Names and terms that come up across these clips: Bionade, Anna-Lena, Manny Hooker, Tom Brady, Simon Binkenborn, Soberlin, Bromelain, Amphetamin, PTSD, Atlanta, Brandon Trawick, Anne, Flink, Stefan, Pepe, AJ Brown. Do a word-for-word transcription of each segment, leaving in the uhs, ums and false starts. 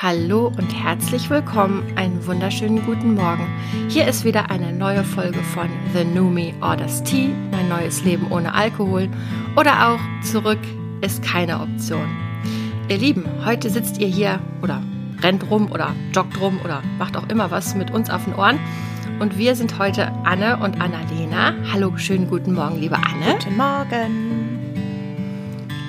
Hallo und herzlich willkommen, einen wunderschönen guten Morgen. Hier ist wieder eine neue Folge von The New Me or das Tea, mein neues Leben ohne Alkohol oder auch zurück ist keine Option. Ihr Lieben, heute sitzt ihr hier oder rennt rum oder joggt rum oder macht auch immer was mit uns auf den Ohren und wir sind heute Anne und Annalena. Hallo, schönen guten Morgen, liebe Anne. Guten Morgen.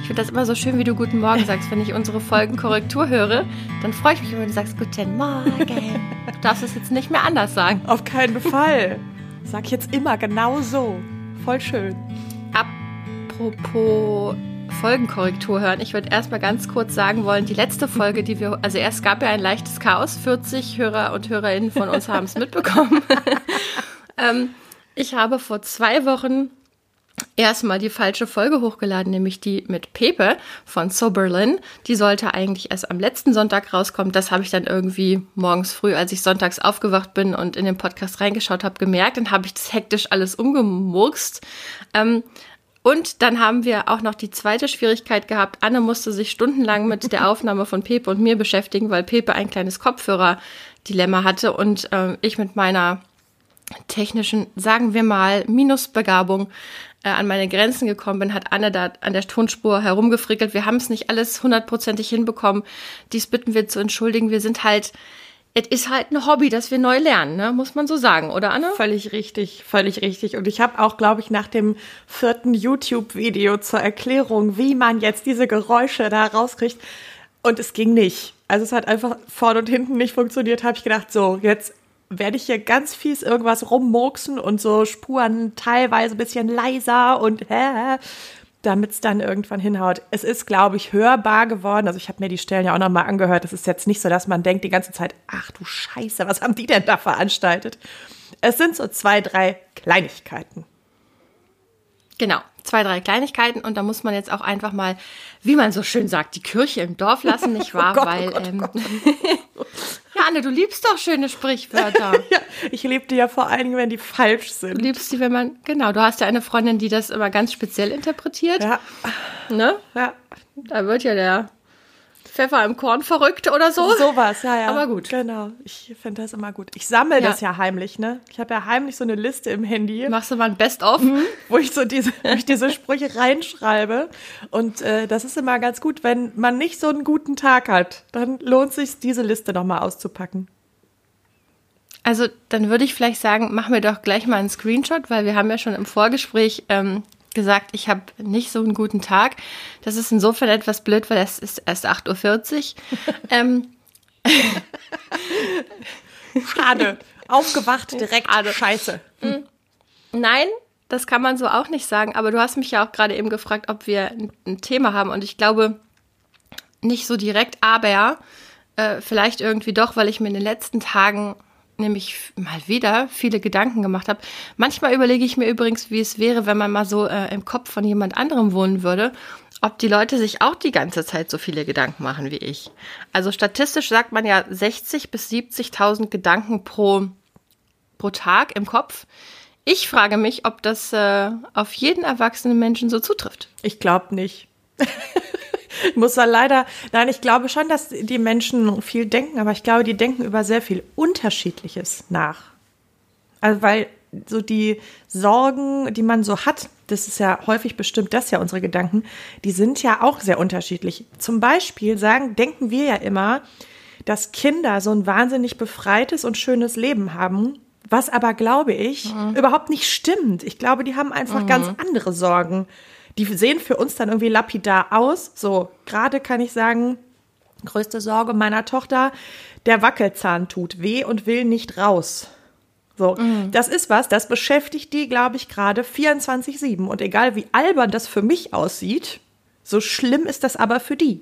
Ich finde das immer so schön, wie du guten Morgen sagst. Wenn ich unsere Folgen Korrektur höre, dann freue ich mich immer, wenn du sagst guten Morgen. Du darfst es jetzt nicht mehr anders sagen. Auf keinen Fall. Sag ich jetzt immer genau so. Voll schön. Apropos Folgenkorrektur hören. Ich würde erstmal ganz kurz sagen wollen, die letzte Folge, die wir, also erst gab ja ein leichtes Chaos. vierzig Hörer und Hörerinnen von uns haben es mitbekommen. ähm, ich habe vor zwei Wochen erstmal die falsche Folge hochgeladen, nämlich die mit Pepe von Soberlin. Die sollte eigentlich erst am letzten Sonntag rauskommen. Das habe ich dann irgendwie morgens früh, als ich sonntags aufgewacht bin und in den Podcast reingeschaut habe, gemerkt. Dann habe ich das hektisch alles umgemurkst. Ähm, und dann haben wir auch noch die zweite Schwierigkeit gehabt. Anne musste sich stundenlang mit der Aufnahme von Pepe und mir beschäftigen, weil Pepe ein kleines Kopfhörer-Dilemma hatte und äh, ich mit meiner technischen, sagen wir mal, Minusbegabung äh, an meine Grenzen gekommen bin, hat Anne da an der Tonspur herumgefrickelt. Wir haben es nicht alles hundertprozentig hinbekommen. Dies bitten wir zu entschuldigen. Wir sind halt, es ist halt ein Hobby, das wir neu lernen, ne? Muss man so sagen, oder Anne? Völlig richtig, völlig richtig. Und ich habe auch, glaube ich, nach dem vierten YouTube-Video zur Erklärung, wie man jetzt diese Geräusche da rauskriegt. Und es ging nicht. Also es hat einfach vorne und hinten nicht funktioniert. Habe ich gedacht, so, jetzt werde ich hier ganz fies irgendwas rummurksen und so Spuren teilweise ein bisschen leiser und äh, damit es dann irgendwann hinhaut. Es ist, glaube ich, hörbar geworden. Also ich habe mir die Stellen ja auch nochmal angehört. Es ist jetzt nicht so, dass man denkt die ganze Zeit, ach du Scheiße, was haben die denn da veranstaltet? Es sind so zwei, drei Kleinigkeiten. Genau, zwei, drei Kleinigkeiten und da muss man jetzt auch einfach mal, wie man so schön sagt, die Kirche im Dorf lassen, nicht wahr? Oh Gott, Weil, oh Gott, ähm, oh Gott. Ja, Anne, du liebst doch schöne Sprichwörter. Ja, ich liebe die ja vor allen Dingen, wenn die falsch sind. Du liebst die, wenn man, genau, du hast ja eine Freundin, die das immer ganz speziell interpretiert. Ja. Ne? Ja. Da wird ja der Pfeffer im Korn verrückt oder so. Sowas, ja, ja. Aber gut. Genau, ich finde das immer gut. Ich sammle ja. das ja heimlich, ne? Ich habe ja heimlich so eine Liste im Handy. Machst du mal ein Best-of? Mhm. Wo ich so diese, wo ich diese Sprüche reinschreibe. Und äh, das ist immer ganz gut, wenn man nicht so einen guten Tag hat. Dann lohnt es sich, diese Liste nochmal auszupacken. Also dann würde ich vielleicht sagen, mach mir doch gleich mal einen Screenshot, weil wir haben ja schon im Vorgespräch ähm, gesagt, ich habe nicht so einen guten Tag. Das ist insofern etwas blöd, weil es ist erst acht Uhr vierzig. ähm. Schade. Aufgewacht direkt. Schade. Scheiße. Hm. Nein, das kann man so auch nicht sagen. Aber du hast mich ja auch gerade eben gefragt, ob wir ein Thema haben. Und ich glaube, nicht so direkt, aber äh, vielleicht irgendwie doch, weil ich mir in den letzten Tagen nämlich mal wieder viele Gedanken gemacht habe. Manchmal überlege ich mir übrigens, wie es wäre, wenn man mal so äh, im Kopf von jemand anderem wohnen würde, ob die Leute sich auch die ganze Zeit so viele Gedanken machen wie ich. Also statistisch sagt man ja sechzigtausend bis siebzigtausend Gedanken pro, pro Tag im Kopf. Ich frage mich, ob das äh, auf jeden erwachsenen Menschen so zutrifft. Ich glaube nicht. Ich muss da leider, nein, ich glaube schon, dass die Menschen viel denken, aber ich glaube, die denken über sehr viel Unterschiedliches nach. Also weil so die Sorgen, die man so hat, das ist ja häufig bestimmt das ja unsere Gedanken, die sind ja auch sehr unterschiedlich. Zum Beispiel sagen, denken wir ja immer, dass Kinder so ein wahnsinnig befreites und schönes Leben haben, was aber, glaube ich, mhm. überhaupt nicht stimmt. Ich glaube, die haben einfach mhm. ganz andere Sorgen. Die sehen für uns dann irgendwie lapidar aus. So, gerade kann ich sagen, größte Sorge meiner Tochter, der Wackelzahn tut weh und will nicht raus. So, mhm. das ist was, das beschäftigt die, glaube ich, gerade vierundzwanzig sieben. Und egal wie albern das für mich aussieht, so schlimm ist das aber für die.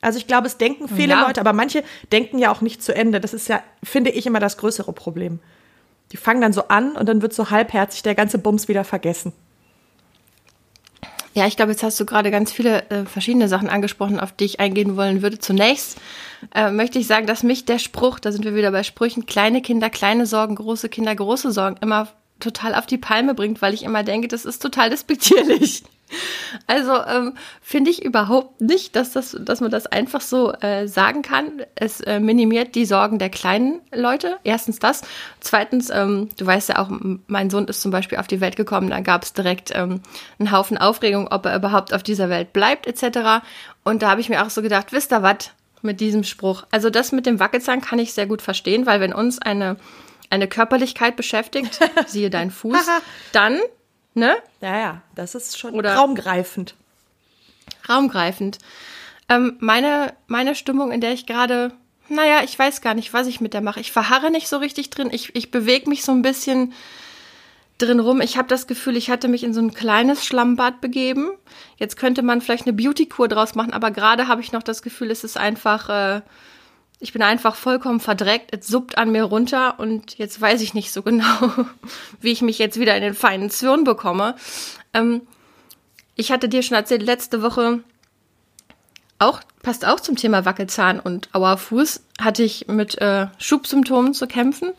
Also ich glaube, es denken viele ja. Leute, aber manche denken ja auch nicht zu Ende. Das ist ja, finde ich, immer das größere Problem. Die fangen dann so an und dann wird so halbherzig der ganze Bums wieder vergessen. Ja, ich glaube, jetzt hast du gerade ganz viele äh, verschiedene Sachen angesprochen, auf die ich eingehen wollen würde. Zunächst äh, möchte ich sagen, dass mich der Spruch, da sind wir wieder bei Sprüchen, kleine Kinder, kleine Sorgen, große Kinder, große Sorgen, immer total auf die Palme bringt, weil ich immer denke, das ist total despektierlich. Also ähm, finde ich überhaupt nicht, dass, das, dass man das einfach so äh, sagen kann. Es äh, minimiert die Sorgen der kleinen Leute. Erstens das. Zweitens, ähm, du weißt ja auch, mein Sohn ist zum Beispiel auf die Welt gekommen, da gab es direkt ähm, einen Haufen Aufregung, ob er überhaupt auf dieser Welt bleibt et cetera. Und da habe ich mir auch so gedacht, wisst ihr was mit diesem Spruch? Also das mit dem Wackelzahn kann ich sehr gut verstehen, weil wenn uns eine, eine Körperlichkeit beschäftigt, siehe deinen Fuß, dann... Ne? Ja, ja, das ist schon Oder raumgreifend. Raumgreifend. Ähm, meine, meine Stimmung, in der ich gerade, naja, ich weiß gar nicht, was ich mit der mache. Ich verharre nicht so richtig drin. Ich, ich bewege mich so ein bisschen drin rum. Ich habe das Gefühl, ich hatte mich in so ein kleines Schlammbad begeben. Jetzt könnte man vielleicht eine Beauty-Kur draus machen, aber gerade habe ich noch das Gefühl, es ist einfach, äh, ich bin einfach vollkommen verdreckt, es suppt an mir runter und jetzt weiß ich nicht so genau, wie ich mich jetzt wieder in den feinen Zwirn bekomme. Ähm, ich hatte dir schon erzählt, letzte Woche, auch passt auch zum Thema Wackelzahn und Auerfuß, hatte ich mit äh, Schubsymptomen zu kämpfen.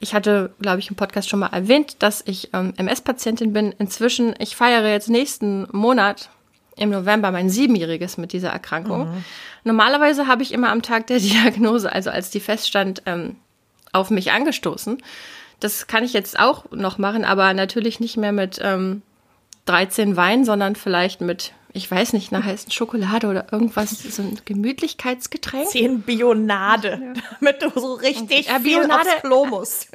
Ich hatte, glaube ich, im Podcast schon mal erwähnt, dass ich ähm, M S-Patientin bin. Inzwischen, ich feiere jetzt nächsten Monat, im November, mein Siebenjähriges mit dieser Erkrankung. Mhm. Normalerweise habe ich immer am Tag der Diagnose, also als die feststand, ähm, auf mich angestoßen. Das kann ich jetzt auch noch machen, aber natürlich nicht mehr mit ähm, dreizehn Wein, sondern vielleicht mit, ich weiß nicht, einer heißen Schokolade oder irgendwas, so ein Gemütlichkeitsgetränk. zehn Bionade, ja. Damit du so richtig ja, viel Bionade, aufs Klo musst.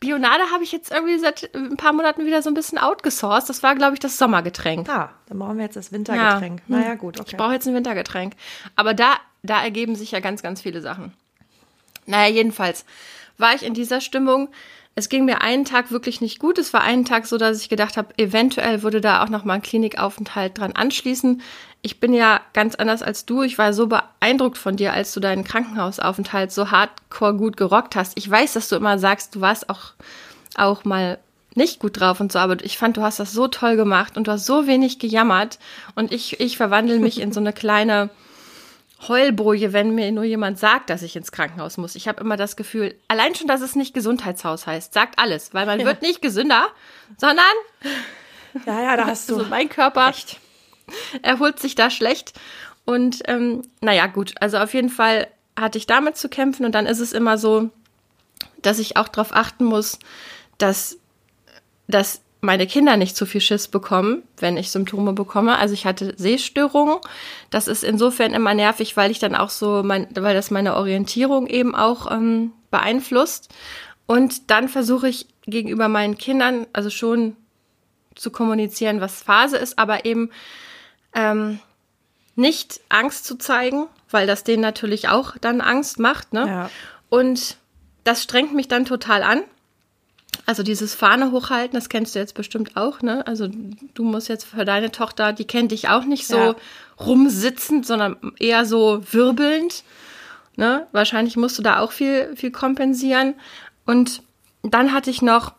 Bionade habe ich jetzt irgendwie seit ein paar Monaten wieder so ein bisschen outgesourced. Das war, glaube ich, das Sommergetränk. Ah, dann brauchen wir jetzt das Wintergetränk. Ja. Naja, gut, okay. Ich brauche jetzt ein Wintergetränk. Aber da, da ergeben sich ja ganz, ganz viele Sachen. Naja, jedenfalls war ich in dieser Stimmung. Es ging mir einen Tag wirklich nicht gut. Es war einen Tag so, dass ich gedacht habe, eventuell würde da auch nochmal ein Klinikaufenthalt dran anschließen. Ich bin ja ganz anders als du. Ich war so beeindruckt von dir, als du deinen Krankenhausaufenthalt so hardcore gut gerockt hast. Ich weiß, dass du immer sagst, du warst auch, auch mal nicht gut drauf und so, aber ich fand, du hast das so toll gemacht und du hast so wenig gejammert. Und ich, ich verwandle mich in so eine kleine Heulboje, wenn mir nur jemand sagt, dass ich ins Krankenhaus muss. Ich habe immer das Gefühl, allein schon, dass es nicht Gesundheitshaus heißt, sagt alles, weil man ja. wird nicht gesünder, sondern ja, ja, da hast du so mein Körper recht. Erholt sich da schlecht und ähm, naja, gut, also auf jeden Fall hatte ich damit zu kämpfen und dann ist es immer so, dass ich auch darauf achten muss, dass, dass meine Kinder nicht zu viel Schiss bekommen, wenn ich Symptome bekomme. Also ich hatte Sehstörungen. Das ist insofern immer nervig, weil ich dann auch so, mein, weil das meine Orientierung eben auch ähm, beeinflusst. Und dann versuche ich gegenüber meinen Kindern, also schon zu kommunizieren, was Phase ist, aber eben ähm, nicht Angst zu zeigen, weil das denen natürlich auch dann Angst macht, ne? Ja. Und das strengt mich dann total an. Also dieses Fahne hochhalten, das kennst du jetzt bestimmt auch, ne? Also du musst jetzt für deine Tochter, die kennt dich auch nicht so ja. rumsitzend, sondern eher so wirbelnd, ne? Wahrscheinlich musst du da auch viel, viel kompensieren. Und dann hatte ich noch,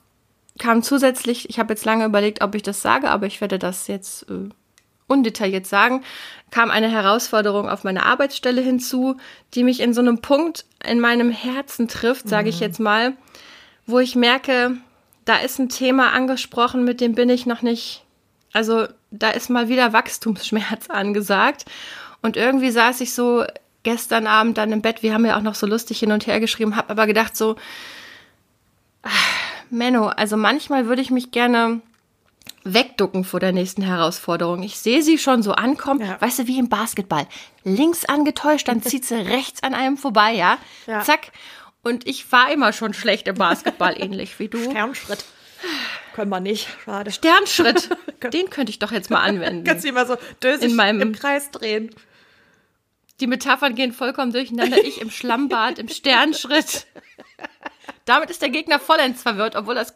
kam zusätzlich, ich habe jetzt lange überlegt, ob ich das sage, aber ich werde das jetzt äh, undetailliert sagen, kam eine Herausforderung auf meine Arbeitsstelle hinzu, die mich in so einem Punkt in meinem Herzen trifft, sage ich jetzt mal, wo ich merke, da ist ein Thema angesprochen, mit dem bin ich noch nicht, also da ist mal wieder Wachstumsschmerz angesagt. Und irgendwie saß ich so gestern Abend dann im Bett, wir haben ja auch noch so lustig hin und her geschrieben, habe aber gedacht so, ach, Menno, also manchmal würde ich mich gerne wegducken vor der nächsten Herausforderung. Ich sehe sie schon so ankommen, ja. weißt du, wie im Basketball. Links angetäuscht, dann zieht sie rechts an einem vorbei, ja, ja. zack. Und ich war immer schon schlecht im Basketball, ähnlich wie du. Sternschritt. Können wir nicht, schade. Sternschritt, den könnte ich doch jetzt mal anwenden. Kannst du immer so dösig in meinem, im Kreis drehen. Die Metaphern gehen vollkommen durcheinander. Ich im Schlammbad, im Sternschritt. Damit ist der Gegner vollends verwirrt, obwohl das...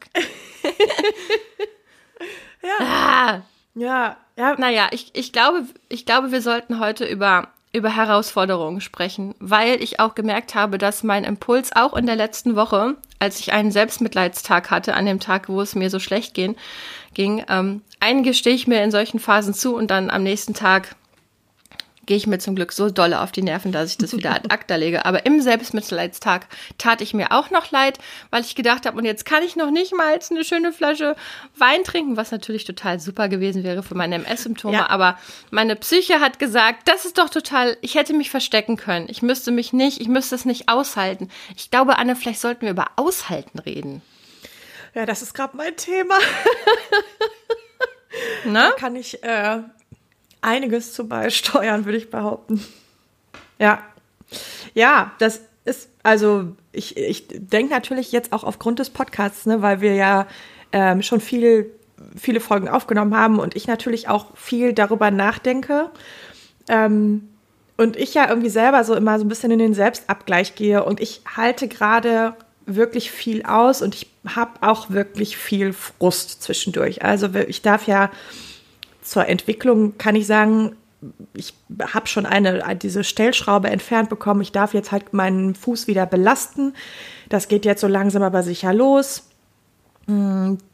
ja. Ah. ja. Ja. Naja, ich, ich, glaube, ich glaube, wir sollten heute über... über Herausforderungen sprechen, weil ich auch gemerkt habe, dass mein Impuls auch in der letzten Woche, als ich einen Selbstmitleidstag hatte, an dem Tag, wo es mir so schlecht ging, ging ähm, eingestehe ich mir in solchen Phasen zu und dann am nächsten Tag gehe ich mir zum Glück so doll auf die Nerven, dass ich das wieder ad acta lege. Aber im Selbstmitleidstag tat ich mir auch noch leid, weil ich gedacht habe, und jetzt kann ich noch nicht mal eine schöne Flasche Wein trinken, was natürlich total super gewesen wäre für meine M S-Symptome. Ja. Aber meine Psyche hat gesagt, das ist doch total, ich hätte mich verstecken können. Ich müsste mich nicht, ich müsste es nicht aushalten. Ich glaube, Anne, vielleicht sollten wir über Aushalten reden. Ja, das ist gerade mein Thema. Na? Da kann ich äh, einiges zu beisteuern, würde ich behaupten. Ja, ja, das ist, also ich, ich denke natürlich jetzt auch aufgrund des Podcasts, ne, weil wir ja ähm, schon viel, viele Folgen aufgenommen haben und ich natürlich auch viel darüber nachdenke. Ähm, und ich ja irgendwie selber so immer so ein bisschen in den Selbstabgleich gehe und ich halte gerade wirklich viel aus und ich habe auch wirklich viel Frust zwischendurch. Also ich darf ja zur Entwicklung, kann ich sagen, ich habe schon eine diese Stellschraube entfernt bekommen. Ich darf jetzt halt meinen Fuß wieder belasten. Das geht jetzt so langsam aber sicher los.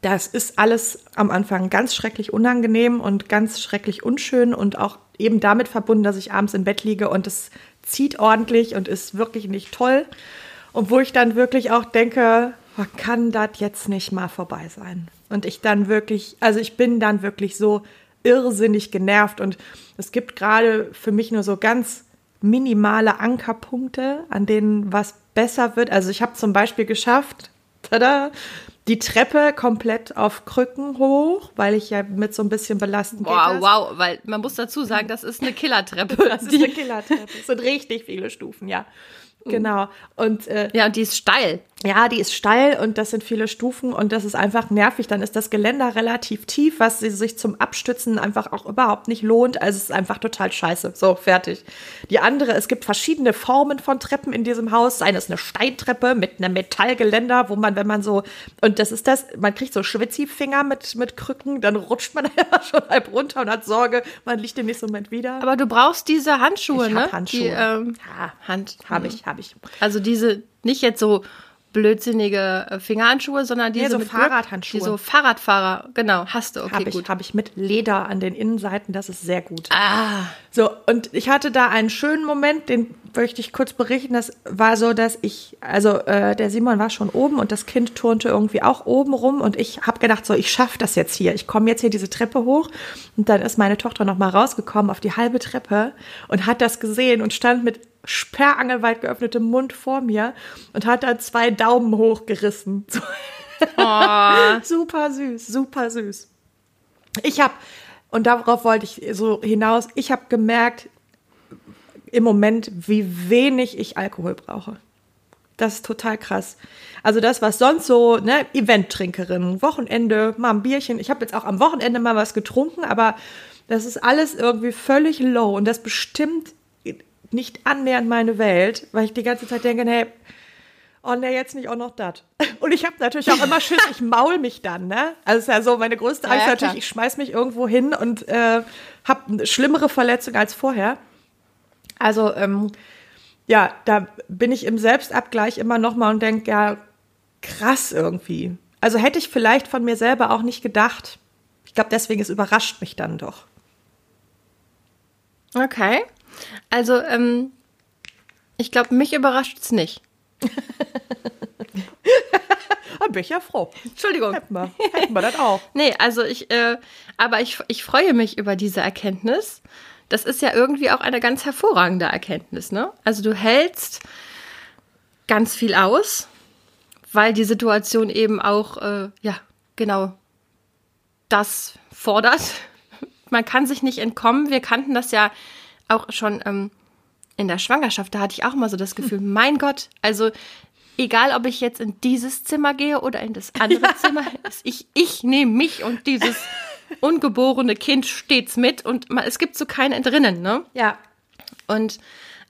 Das ist alles am Anfang ganz schrecklich unangenehm und ganz schrecklich unschön und auch eben damit verbunden, dass ich abends im Bett liege und es zieht ordentlich und ist wirklich nicht toll. Und wo ich dann wirklich auch denke, kann das jetzt nicht mal vorbei sein? Und ich dann wirklich, also ich bin dann wirklich so irrsinnig genervt. Und es gibt gerade für mich nur so ganz minimale Ankerpunkte, an denen was besser wird. Also ich habe zum Beispiel geschafft, tada, die Treppe komplett auf Krücken hoch, weil ich ja mit so ein bisschen belasten wow, geht. Wow, wow, weil man muss dazu sagen, das ist eine Killertreppe. Das ist eine Killertreppe. Das sind richtig viele Stufen, ja. Genau. Und, äh, ja, und die ist steil. Ja, die ist steil und das sind viele Stufen und das ist einfach nervig. Dann ist das Geländer relativ tief, was sich zum Abstützen einfach auch überhaupt nicht lohnt. Also es ist einfach total scheiße. So, fertig. Die andere, es gibt verschiedene Formen von Treppen in diesem Haus. Eine ist eine Steintreppe mit einem Metallgeländer, wo man, wenn man so, und das ist das, man kriegt so Schwitzi-Finger mit, mit Krücken, dann rutscht man einfach schon halb runter und hat Sorge, man liegt im nächsten Moment wieder. Aber du brauchst diese Handschuhe, ich ne? Hab Handschuhe. Die, ähm, ja, Hand habe ich, habe ich. Also diese, nicht jetzt so blödsinnige Fingerhandschuhe, sondern diese nee, so mit Fahrradhandschuhe. Diese so Fahrradfahrer, genau, hast du, okay, hab ich, gut. Habe ich mit Leder an den Innenseiten, das ist sehr gut. Ah. So, und ich hatte da einen schönen Moment, den möchte ich kurz berichten, das war so, dass ich, also äh, der Simon war schon oben und das Kind turnte irgendwie auch oben rum und ich habe gedacht, so, ich schaffe das jetzt hier, ich komme jetzt hier diese Treppe hoch und dann ist meine Tochter nochmal rausgekommen auf die halbe Treppe und hat das gesehen und stand mit sperrangelweit geöffnetem Mund vor mir und hat dann zwei Daumen hochgerissen. Oh. Super süß, super süß. Ich habe, und darauf wollte ich so hinaus, ich habe gemerkt im Moment, wie wenig ich Alkohol brauche. Das ist total krass. Also das, was sonst so, ne, Event-Trinkerin, Wochenende, mal ein Bierchen. Ich habe jetzt auch am Wochenende mal was getrunken, aber das ist alles irgendwie völlig low und das bestimmt nicht annähernd meine Welt, weil ich die ganze Zeit denke, hey, oh ne, jetzt nicht auch noch das. Und ich habe natürlich auch immer Schiss, ich maul mich dann, ne? Also ist ja so, meine größte Angst ja, ja, natürlich, ich schmeiß mich irgendwo hin und äh, habe eine schlimmere Verletzung als vorher. Also, ähm, ja, da bin ich im Selbstabgleich immer nochmal und denke, ja, krass irgendwie. Also hätte ich vielleicht von mir selber auch nicht gedacht. Ich glaube, deswegen, es überrascht mich dann doch. Okay. Also, ähm, ich glaube, mich überrascht es nicht. Da bin ich ja froh. Entschuldigung. Hätten wir, hätten wir das auch. Nee, also ich, äh, aber ich, ich freue mich über diese Erkenntnis. Das ist ja irgendwie auch eine ganz hervorragende Erkenntnis, ne? Also du hältst ganz viel aus, weil die Situation eben auch, äh, ja, genau das fordert. Man kann sich nicht entkommen. Wir kannten das ja auch schon ähm, in der Schwangerschaft, da hatte ich auch mal so das Gefühl, mein Gott, also egal, ob ich jetzt in dieses Zimmer gehe oder in das andere ja. Zimmer, ich, ich nehme mich und dieses ungeborene Kind stets mit und es gibt so kein Entrinnen, ne? Ja. Und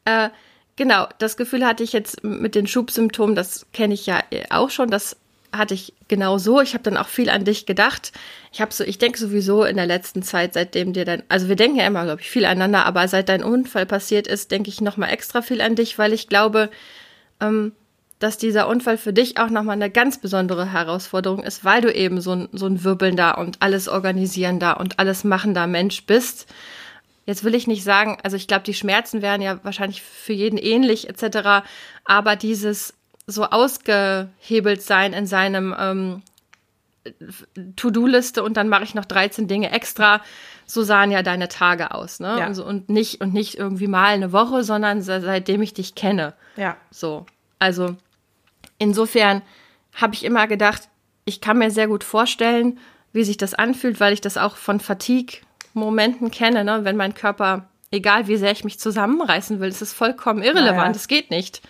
äh, genau, das Gefühl hatte ich jetzt mit den Schubsymptomen, das kenne ich ja auch schon, das hatte ich genau so. Ich habe dann auch viel an dich gedacht. Ich habe so, ich denke sowieso in der letzten Zeit, seitdem dir dann, also wir denken ja immer, glaube ich, viel aneinander, aber seit dein Unfall passiert ist, denke ich nochmal extra viel an dich, weil ich glaube, ähm, dass dieser Unfall für dich auch nochmal eine ganz besondere Herausforderung ist, weil du eben so ein, so ein wirbelnder und alles organisierender und alles machender Mensch bist. jetzt will ich nicht sagen, also ich glaube, die Schmerzen wären ja wahrscheinlich für jeden ähnlich et cetera, aber dieses so ausgehebelt sein in seinem ähm, To-Do-Liste und dann mache ich noch dreizehn Dinge extra, so sahen ja deine Tage aus, ne? Ja. Also, und nicht und nicht irgendwie mal eine Woche, sondern seitdem ich dich kenne. Ja. So, also insofern habe ich immer gedacht, ich kann mir sehr gut vorstellen, wie sich das anfühlt, weil ich das auch von Fatigue-Momenten kenne, ne? Wenn mein Körper, egal wie sehr ich mich zusammenreißen will, es ist vollkommen irrelevant, es geht nicht,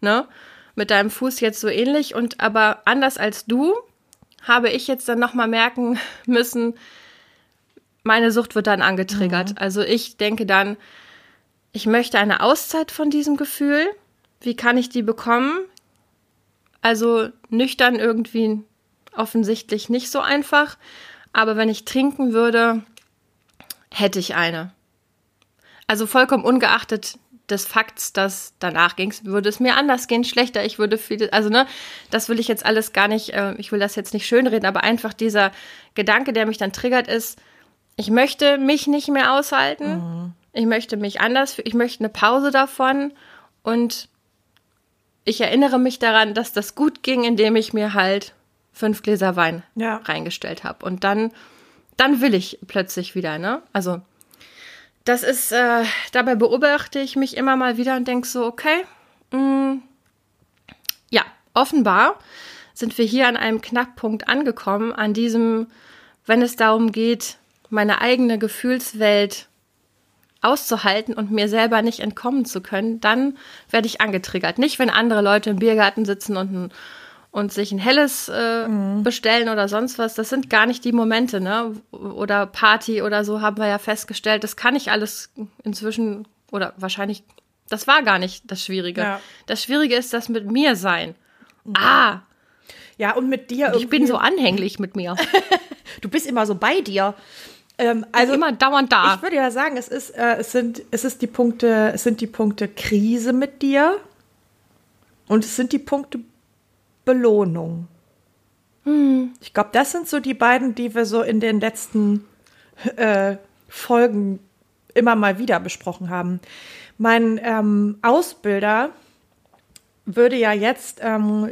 ne? Mit deinem Fuß jetzt so ähnlich, und aber anders als du habe ich jetzt dann nochmal merken müssen, meine Sucht wird dann angetriggert. Mhm. Also ich denke dann, ich möchte eine Auszeit von diesem Gefühl. Wie kann ich die bekommen? Also nüchtern irgendwie offensichtlich nicht so einfach. Aber wenn ich trinken würde, hätte ich eine. Also vollkommen ungeachtet des Fakts, dass danach ging's, würde es mir anders gehen, schlechter, ich würde viel, also ne, das will ich jetzt alles gar nicht, äh, ich will das jetzt nicht schönreden, aber einfach dieser Gedanke, der mich dann triggert, ist, ich möchte mich nicht mehr aushalten, mhm. ich möchte mich anders, ich möchte eine Pause davon, und ich erinnere mich daran, dass das gut ging, indem ich mir halt fünf Gläser Wein ja. reingestellt habe, und dann, dann will ich plötzlich wieder, ne, also Das ist, äh, dabei beobachte ich mich immer mal wieder und denke so, okay, mh, ja, offenbar sind wir hier an einem Knackpunkt angekommen, an diesem, wenn es darum geht, meine eigene Gefühlswelt auszuhalten und mir selber nicht entkommen zu können, dann werde ich angetriggert. Nicht, wenn andere Leute im Biergarten sitzen und, ein, und sich ein Helles äh, mhm. bestellen oder sonst was. Das sind gar nicht die Momente, ne? Oder Party oder so, haben wir ja festgestellt, das kann ich alles inzwischen, oder wahrscheinlich, das war gar nicht das Schwierige. Ja. Das Schwierige ist das mit mir sein. Ah! Ja, und mit dir irgendwie. Ich bin so anhänglich mit mir. Du bist immer so bei dir. Ähm, also immer dauernd da. Ich würde ja sagen, es ist, äh, es sind, es ist die Punkte, es sind die Punkte Krise mit dir und es sind die Punkte Belohnung. Hm. Ich glaube, das sind so die beiden, die wir so in den letzten äh, Folgen immer mal wieder besprochen haben. Mein ähm, Ausbilder würde ja jetzt ähm,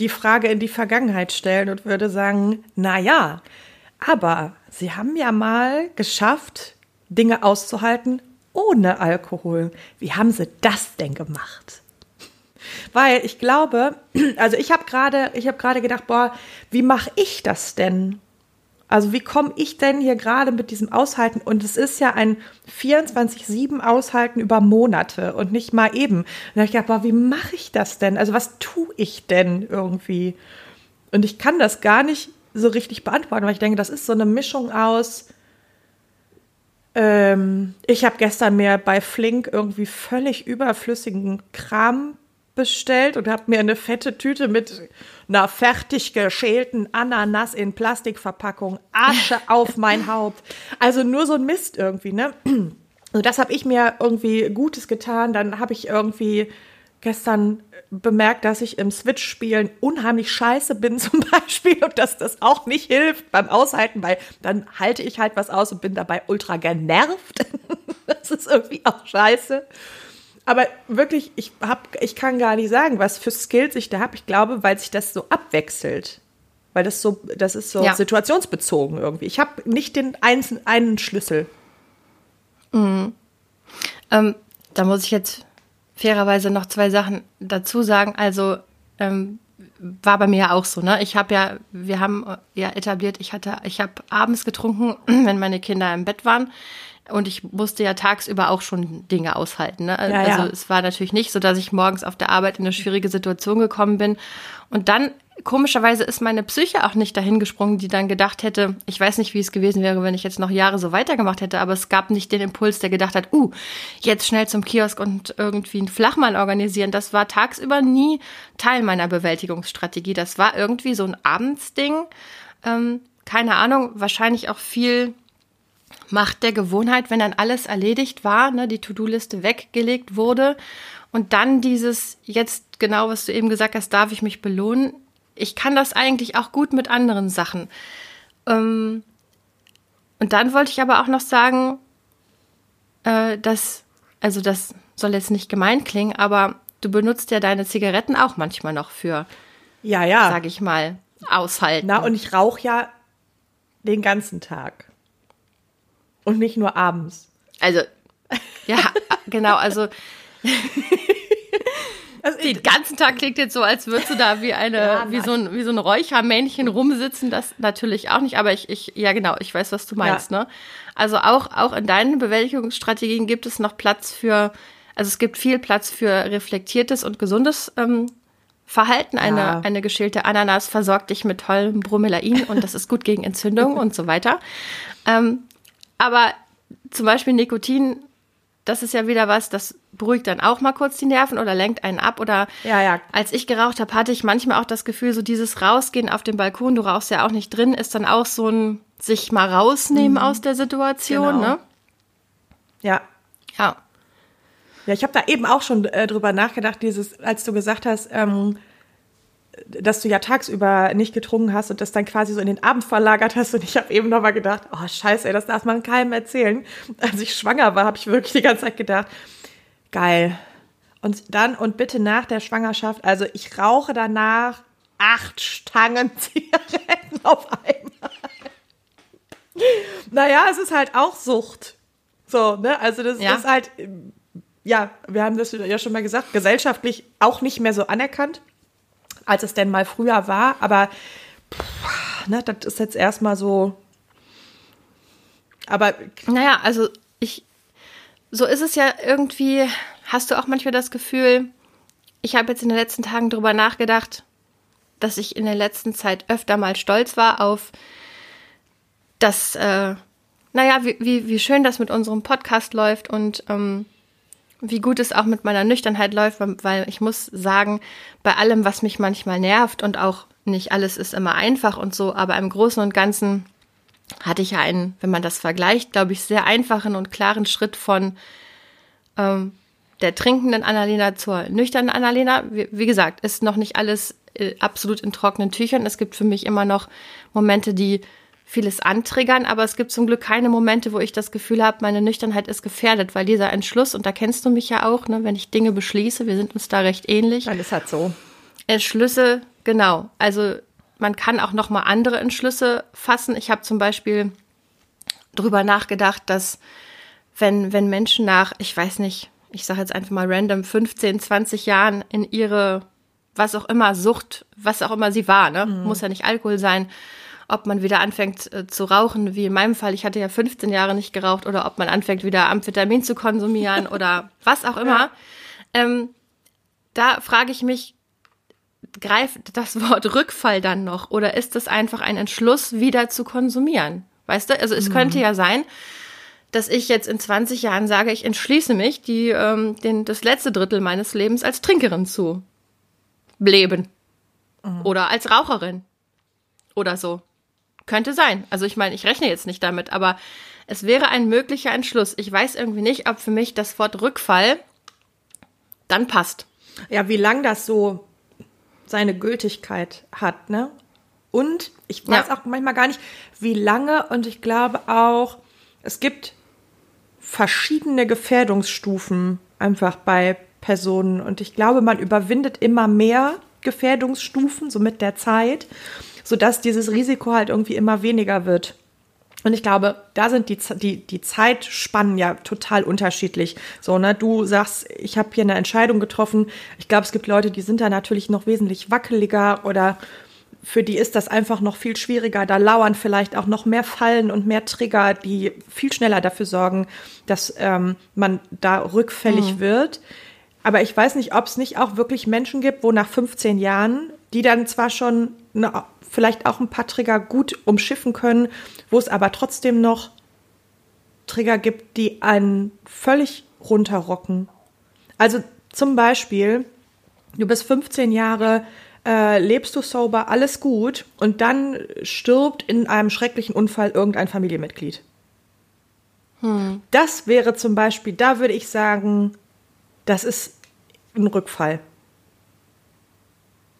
die Frage in die Vergangenheit stellen und würde sagen, na ja, aber Sie haben ja mal geschafft, Dinge auszuhalten ohne Alkohol. Wie haben Sie das denn gemacht? Weil ich glaube, also ich habe gerade, ich habe gerade gedacht, boah, wie mache ich das denn? Also wie komme ich denn hier gerade mit diesem Aushalten? Und es ist ja ein vierundzwanzig sieben Aushalten über Monate und nicht mal eben. Und da habe ich gedacht, boah, wie mache ich das denn? Also was tue ich denn irgendwie? Und ich kann das gar nicht so richtig beantworten, weil ich denke, das ist so eine Mischung aus, ähm, ich habe gestern mir bei Flink irgendwie völlig überflüssigen Kram bestellt und habe mir eine fette Tüte mit einer fertig geschälten Ananas in Plastikverpackung, Asche auf mein Haupt. Also nur so ein Mist irgendwie, ne? Also das habe ich mir irgendwie Gutes getan. Dann habe ich irgendwie gestern bemerkt, dass ich im Switch-Spielen unheimlich scheiße bin zum Beispiel und dass das auch nicht hilft beim Aushalten, weil dann halte ich halt was aus und bin dabei ultra genervt. Das ist irgendwie auch scheiße. Aber wirklich, ich hab, ich kann gar nicht sagen, was für Skills ich da habe. Ich glaube, weil sich das so abwechselt. Weil das so, das ist so ja. situationsbezogen irgendwie. Ich habe nicht den einzelnen, einen Schlüssel. Mhm. Ähm, da muss ich jetzt fairerweise noch zwei Sachen dazu sagen. Also, ähm, war bei mir ja auch so, ne? Ich habe ja, wir haben ja etabliert, ich hatte, ich habe abends getrunken, wenn meine Kinder im Bett waren. Und ich musste ja tagsüber auch schon Dinge aushalten. Ne? Ja, also ja. Es war natürlich nicht so, dass ich morgens auf der Arbeit in eine schwierige Situation gekommen bin. Und dann, komischerweise, ist meine Psyche auch nicht dahin gesprungen, die dann gedacht hätte, ich weiß nicht, wie es gewesen wäre, wenn ich jetzt noch Jahre so weitergemacht hätte, aber es gab nicht den Impuls, der gedacht hat, uh, jetzt schnell zum Kiosk und irgendwie einen Flachmann organisieren. Das war tagsüber nie Teil meiner Bewältigungsstrategie. Das war irgendwie so ein Abendsding. Ähm, keine Ahnung, wahrscheinlich auch viel Macht der Gewohnheit, wenn dann alles erledigt war, ne, die To-Do-Liste weggelegt wurde und dann dieses, jetzt genau, was du eben gesagt hast, darf ich mich belohnen? Ich kann das eigentlich auch gut mit anderen Sachen. Ähm, und dann wollte ich aber auch noch sagen, äh, dass, also das soll jetzt nicht gemein klingen, aber du benutzt ja deine Zigaretten auch manchmal noch für, ja, ja, sag ich mal, aushalten. Na, und ich rauche ja den ganzen Tag. Und nicht nur abends. Also, ja, genau, also, also den ganzen Tag klingt jetzt so, als würdest du da wie eine, ja, wie so ein, wie so ein Räuchermännchen rumsitzen, das natürlich auch nicht, aber ich, ich, ja genau, ich weiß, was du meinst, ja, ne? Also auch, auch in deinen Bewältigungsstrategien gibt es noch Platz für, also es gibt viel Platz für reflektiertes und gesundes ähm, Verhalten. Eine, ja. eine geschälte Ananas versorgt dich mit tollem Bromelain und das ist gut gegen Entzündung und so weiter. Ähm, aber zum Beispiel Nikotin, das ist ja wieder was, das beruhigt dann auch mal kurz die Nerven oder lenkt einen ab. Oder ja, ja. Als ich geraucht habe, hatte ich manchmal auch das Gefühl, so dieses Rausgehen auf den Balkon, du rauchst ja auch nicht drin, ist dann auch so ein sich mal rausnehmen mhm. aus der Situation, genau, ne? Ja. Ja. Ja, ich habe da eben auch schon äh, drüber nachgedacht, dieses, als du gesagt hast, ähm, dass du ja tagsüber nicht getrunken hast und das dann quasi so in den Abend verlagert hast. Und ich habe eben nochmal gedacht, oh scheiße, ey, das darf man keinem erzählen. Als ich schwanger war, habe ich wirklich die ganze Zeit gedacht, geil. Und dann und bitte nach der Schwangerschaft, also ich rauche danach acht Stangen Zigaretten auf einmal. Naja, es ist halt auch Sucht. So, ne, also das ja. ist halt... Ja, wir haben das ja schon mal gesagt, gesellschaftlich auch nicht mehr so anerkannt, als es denn mal früher war. Aber pff, ne, das ist jetzt erstmal so. Aber naja, also ich, so ist es ja irgendwie. Hast du auch manchmal das Gefühl, ich habe jetzt in den letzten Tagen drüber nachgedacht, dass ich in der letzten Zeit öfter mal stolz war auf das, äh, naja, wie, wie, wie schön das mit unserem Podcast läuft und ähm, wie gut es auch mit meiner Nüchternheit läuft, weil ich muss sagen, bei allem, was mich manchmal nervt und auch nicht alles ist immer einfach und so, aber im Großen und Ganzen hatte ich ja einen, wenn man das vergleicht, glaube ich, sehr einfachen und klaren Schritt von ähm, der trinkenden Annalena zur nüchternen Annalena. Wie, wie gesagt, ist noch nicht alles äh, absolut in trockenen Tüchern. Es gibt für mich immer noch Momente, die vieles antriggern, aber es gibt zum Glück keine Momente, wo ich das Gefühl habe, meine Nüchternheit ist gefährdet, weil dieser Entschluss, und da kennst du mich ja auch, ne, wenn ich Dinge beschließe, wir sind uns da recht ähnlich. Dann ist halt so. Entschlüsse, genau. Also man kann auch noch mal andere Entschlüsse fassen. Ich habe zum Beispiel drüber nachgedacht, dass wenn, wenn Menschen nach, ich weiß nicht, ich sage jetzt einfach mal random, fünfzehn, zwanzig Jahren in ihre, was auch immer, Sucht, was auch immer sie war, ne, mhm. muss ja nicht Alkohol sein, ob man wieder anfängt äh, zu rauchen, wie in meinem Fall, ich hatte ja fünfzehn Jahre nicht geraucht, oder ob man anfängt, wieder Amphetamin zu konsumieren oder was auch immer. Ja. Ähm, da frage ich mich, greift das Wort Rückfall dann noch oder ist das einfach ein Entschluss, wieder zu konsumieren? Weißt du, also es mhm. könnte ja sein, dass ich jetzt in zwanzig Jahren sage, ich entschließe mich, die, ähm, den, das letzte Drittel meines Lebens als Trinkerin zu leben mhm. oder als Raucherin oder so. Könnte sein. Also ich meine, ich rechne jetzt nicht damit, aber es wäre ein möglicher Entschluss. Ich weiß irgendwie nicht, ob für mich das Wort Rückfall dann passt. Ja, wie lang das so seine Gültigkeit hat, ne? Und ich weiß ja. auch manchmal gar nicht, wie lange, und ich glaube auch, es gibt verschiedene Gefährdungsstufen einfach bei Personen und ich glaube, man überwindet immer mehr Gefährdungsstufen, so mit der Zeit, sodass dieses Risiko halt irgendwie immer weniger wird. Und ich glaube, da sind die, die, die Zeitspannen ja total unterschiedlich. So, ne, du sagst, ich habe hier eine Entscheidung getroffen. Ich glaube, es gibt Leute, die sind da natürlich noch wesentlich wackeliger oder für die ist das einfach noch viel schwieriger. Da lauern vielleicht auch noch mehr Fallen und mehr Trigger, die viel schneller dafür sorgen, dass ähm, man da rückfällig mhm. wird. Aber ich weiß nicht, ob es nicht auch wirklich Menschen gibt, wo nach fünfzehn Jahren, die dann zwar schon eine, vielleicht auch ein paar Trigger gut umschiffen können, wo es aber trotzdem noch Trigger gibt, die einen völlig runterrocken. Also zum Beispiel, du bist fünfzehn Jahre, äh, lebst du sober, alles gut und dann stirbt in einem schrecklichen Unfall irgendein Familienmitglied. Hm. Das wäre zum Beispiel, da würde ich sagen, das ist ein Rückfall.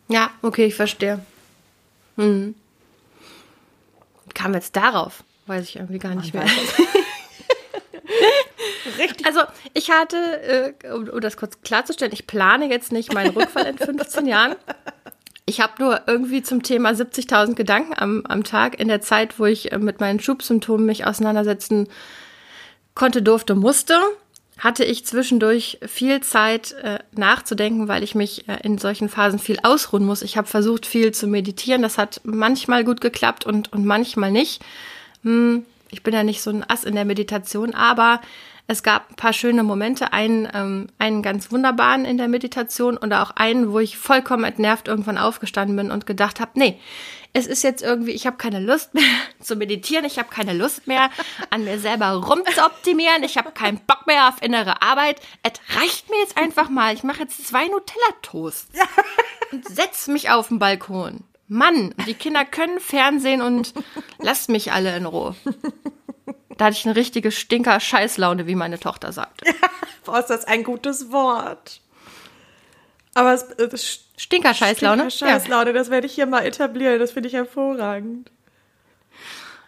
Ja, okay, ich verstehe. Hm. Kam jetzt darauf? Weiß ich irgendwie gar nicht mehr. Richtig. Also ich hatte, äh, um, um das kurz klarzustellen, ich plane jetzt nicht meinen Rückfall in fünfzehn Jahren. Ich habe nur irgendwie zum Thema siebzigtausend Gedanken am, am Tag in der Zeit, wo ich äh, mit meinen Schubsymptomen mich auseinandersetzen konnte, durfte, musste, hatte ich zwischendurch viel Zeit äh, nachzudenken, weil ich mich äh, in solchen Phasen viel ausruhen muss. Ich habe versucht, viel zu meditieren. Das hat manchmal gut geklappt und, und manchmal nicht. Hm, ich bin ja nicht so ein Ass in der Meditation, aber es gab ein paar schöne Momente. Einen, ähm, einen ganz wunderbaren in der Meditation und auch einen, wo ich vollkommen entnervt irgendwann aufgestanden bin und gedacht habe, nee, es ist jetzt irgendwie, ich habe keine Lust mehr zu meditieren, ich habe keine Lust mehr an mir selber rumzuoptimieren, ich habe keinen Bock mehr auf innere Arbeit. Es reicht mir jetzt einfach mal. Ich mache jetzt zwei Nutella-Toasts und setze mich auf den Balkon. Mann, die Kinder können Fernsehen und lasst mich alle in Ruhe. Da hatte ich eine richtige Stinker-Scheißlaune, wie meine Tochter sagte. Ja, boah, ist das ein gutes Wort. Aber es, es Stinker-Scheißlaune? Stinker-Scheißlaune, ja. Das werde ich hier mal etablieren. Das finde ich hervorragend.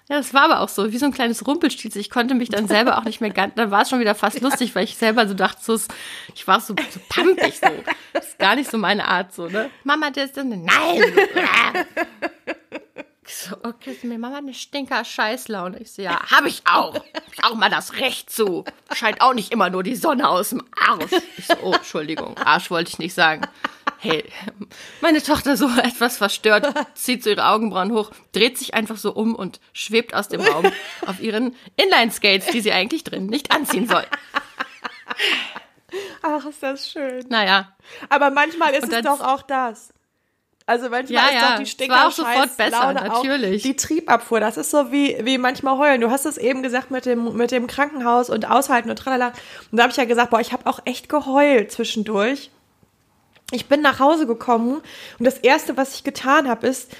Ja, das war aber auch so, wie so ein kleines Rumpelstilzchen. Ich konnte mich dann selber auch nicht mehr ganz, dann war es schon wieder fast ja. lustig, weil ich selber so dachte, so, ich war so, so pampig so. Das ist gar nicht so meine Art so, ne? Mama, der ist dann, nein! So, okay, ist mir Mama eine Stinker-Scheißlaune. Ich so, ja, habe ich auch. Hab ich auch mal das Recht zu. Scheint auch nicht immer nur die Sonne aus dem Arsch. Ich so, oh, Entschuldigung, Arsch wollte ich nicht sagen. Hey, meine Tochter so etwas verstört, zieht so ihre Augenbrauen hoch, dreht sich einfach so um und schwebt aus dem Raum auf ihren Inline-Skates, die sie eigentlich drin nicht anziehen soll. Ach, ist das schön. Naja. Aber manchmal ist es doch auch das. Also manchmal ja, ist ja. doch die Stinker-Scheiß-Laune auch die Triebabfuhr. Das ist so wie, wie manchmal heulen. Du hast es eben gesagt mit dem, mit dem Krankenhaus und Aushalten und tralala. Und da habe ich ja gesagt, boah, ich habe auch echt geheult zwischendurch. Ich bin nach Hause gekommen und das Erste, was ich getan habe, ist,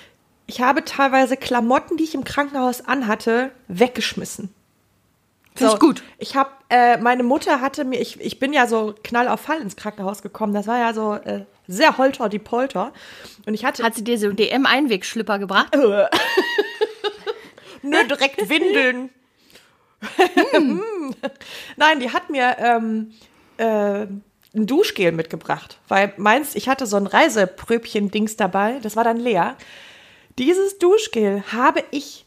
ich habe teilweise Klamotten, die ich im Krankenhaus anhatte, weggeschmissen. Finde ich gut. Ich habe, äh, meine Mutter hatte mir, ich, ich bin ja so knall auf Fall ins Krankenhaus gekommen, das war ja so äh, sehr holter die Polter. Und ich hatte, hat sie dir so einen D M-Einwegschlipper gebracht? Nö, direkt Windeln. Mm. Nein, die hat mir ähm, äh, ein Duschgel mitgebracht, weil meins, ich hatte so ein Reisepröbchen-Dings dabei, das war dann leer. Dieses Duschgel habe ich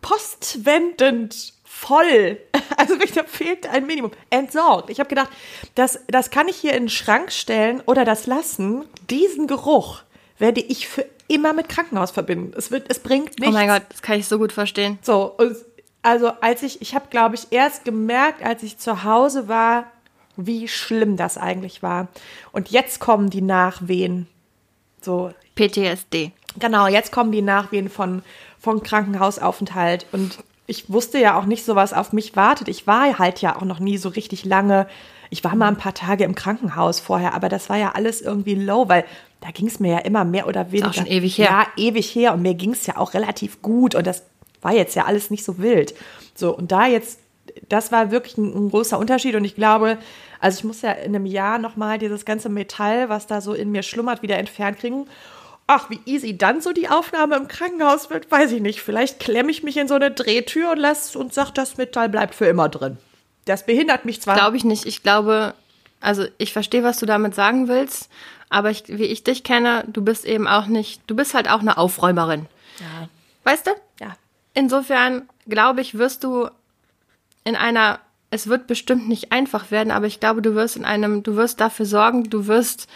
postwendend voll, also wirklich, da fehlt ein Minimum, entsorgt. Ich habe gedacht, das, das kann ich hier in den Schrank stellen oder das lassen. Diesen Geruch werde ich für immer mit Krankenhaus verbinden. Es wird, es bringt nichts. Oh mein Gott, das kann ich so gut verstehen. So, und also als ich, ich habe, glaube ich, erst gemerkt, als ich zu Hause war, wie schlimm das eigentlich war. Und jetzt kommen die Nachwehen. So. P T S D. Genau, jetzt kommen die Nachwehen von, von Krankenhausaufenthalt. Und ich wusste ja auch nicht, so was auf mich wartet. Ich war halt ja auch noch nie so richtig lange. Ich war mal ein paar Tage im Krankenhaus vorher, aber das war ja alles irgendwie low, weil da ging es mir ja immer mehr oder weniger. Ist auch schon ewig her. Ja, ewig her. Und mir ging es ja auch relativ gut. Und das war jetzt ja alles nicht so wild. So, und da jetzt, das war wirklich ein, ein großer Unterschied. Und ich glaube, also ich muss ja in einem Jahr nochmal dieses ganze Metall, was da so in mir schlummert, wieder entfernt kriegen. Ach, wie easy dann so die Aufnahme im Krankenhaus wird, weiß ich nicht. Vielleicht klemme ich mich in so eine Drehtür und lass und sag, das Metall bleibt für immer drin. Das behindert mich zwar. Glaube ich nicht. Ich glaube, also ich verstehe, was du damit sagen willst, aber ich, wie ich dich kenne, du bist eben auch nicht, du bist halt auch eine Aufräumerin. Ja. Weißt du? Ja. Insofern, glaube ich, wirst du in einer, es wird bestimmt nicht einfach werden, aber ich glaube, du wirst in einem, du wirst dafür sorgen, du wirst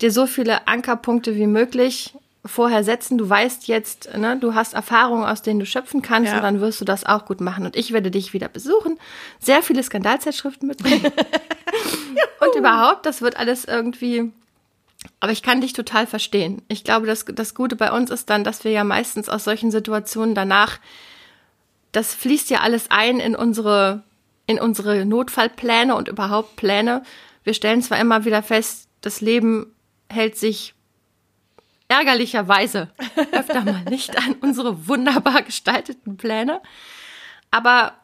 dir so viele Ankerpunkte wie möglich vorher setzen. Du weißt jetzt, ne, du hast Erfahrungen, aus denen du schöpfen kannst, ja. Und dann wirst du das auch gut machen. Und ich werde dich wieder besuchen, sehr viele Skandalzeitschriften mitbringen und überhaupt, das wird alles irgendwie. Aber ich kann dich total verstehen. Ich glaube, das, das Gute bei uns ist dann, dass wir ja meistens aus solchen Situationen danach, das fließt ja alles ein in unsere, in unsere Notfallpläne und überhaupt Pläne. Wir stellen zwar immer wieder fest, das Leben hält sich ärgerlicherweise öfter mal nicht an unsere wunderbar gestalteten Pläne. Aber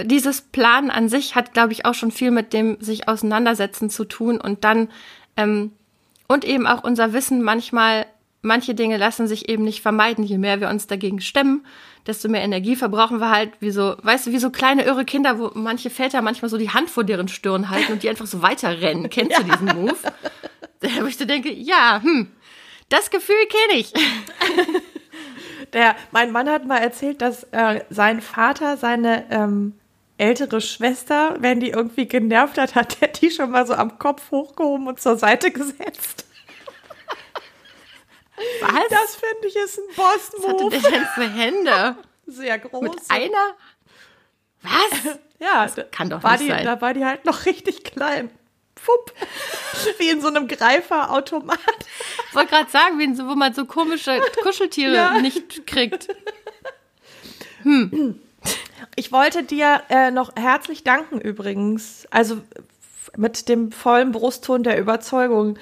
dieses Plan an sich hat, glaube ich, auch schon viel mit dem sich auseinandersetzen zu tun und dann ähm, und eben auch unser Wissen manchmal manche Dinge lassen sich eben nicht vermeiden. Je mehr wir uns dagegen stemmen, desto mehr Energie verbrauchen wir halt, wie so, weißt du, wie so kleine, irre Kinder, wo manche Väter manchmal so die Hand vor deren Stirn halten und die einfach so weiterrennen. Kennst ja. du diesen Move? Da wo ich so denke, ja, hm, das Gefühl kenne ich. Der, mein Mann hat mal erzählt, dass äh, sein Vater seine ähm, ältere Schwester, wenn die irgendwie genervt hat, hat er die schon mal so am Kopf hochgehoben und zur Seite gesetzt. Was? Das finde ich ist ein Boss-Move. Was hatte der denn für Hände? Sehr groß. Mit einer? Was? Ja, das kann doch nicht die, sein. Da war die halt noch richtig klein. Pupp. Wie in so einem Greiferautomat. Ich wollte gerade sagen, wie in so, wo man so komische Kuscheltiere ja. nicht kriegt. Hm. Ich wollte dir äh, noch herzlich danken übrigens. Also mit dem vollen Brustton der Überzeugung.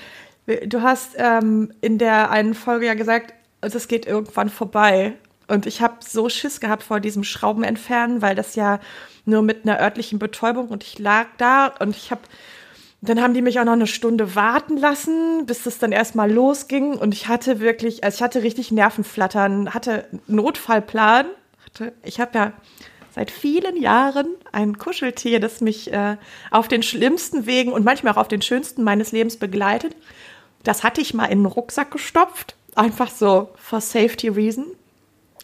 Du hast ähm, in der einen Folge ja gesagt, das geht irgendwann vorbei. Und ich habe so Schiss gehabt vor diesem Schraubenentfernen, weil das ja nur mit einer örtlichen Betäubung und ich lag da und ich habe, dann haben die mich auch noch eine Stunde warten lassen, bis das dann erstmal losging und ich hatte wirklich, also ich hatte richtig Nervenflattern, hatte einen Notfallplan. Hatte, ich habe ja seit vielen Jahren ein Kuscheltier, das mich äh, auf den schlimmsten Wegen und manchmal auch auf den schönsten meines Lebens begleitet. Das hatte ich mal in den Rucksack gestopft, einfach so for safety reason.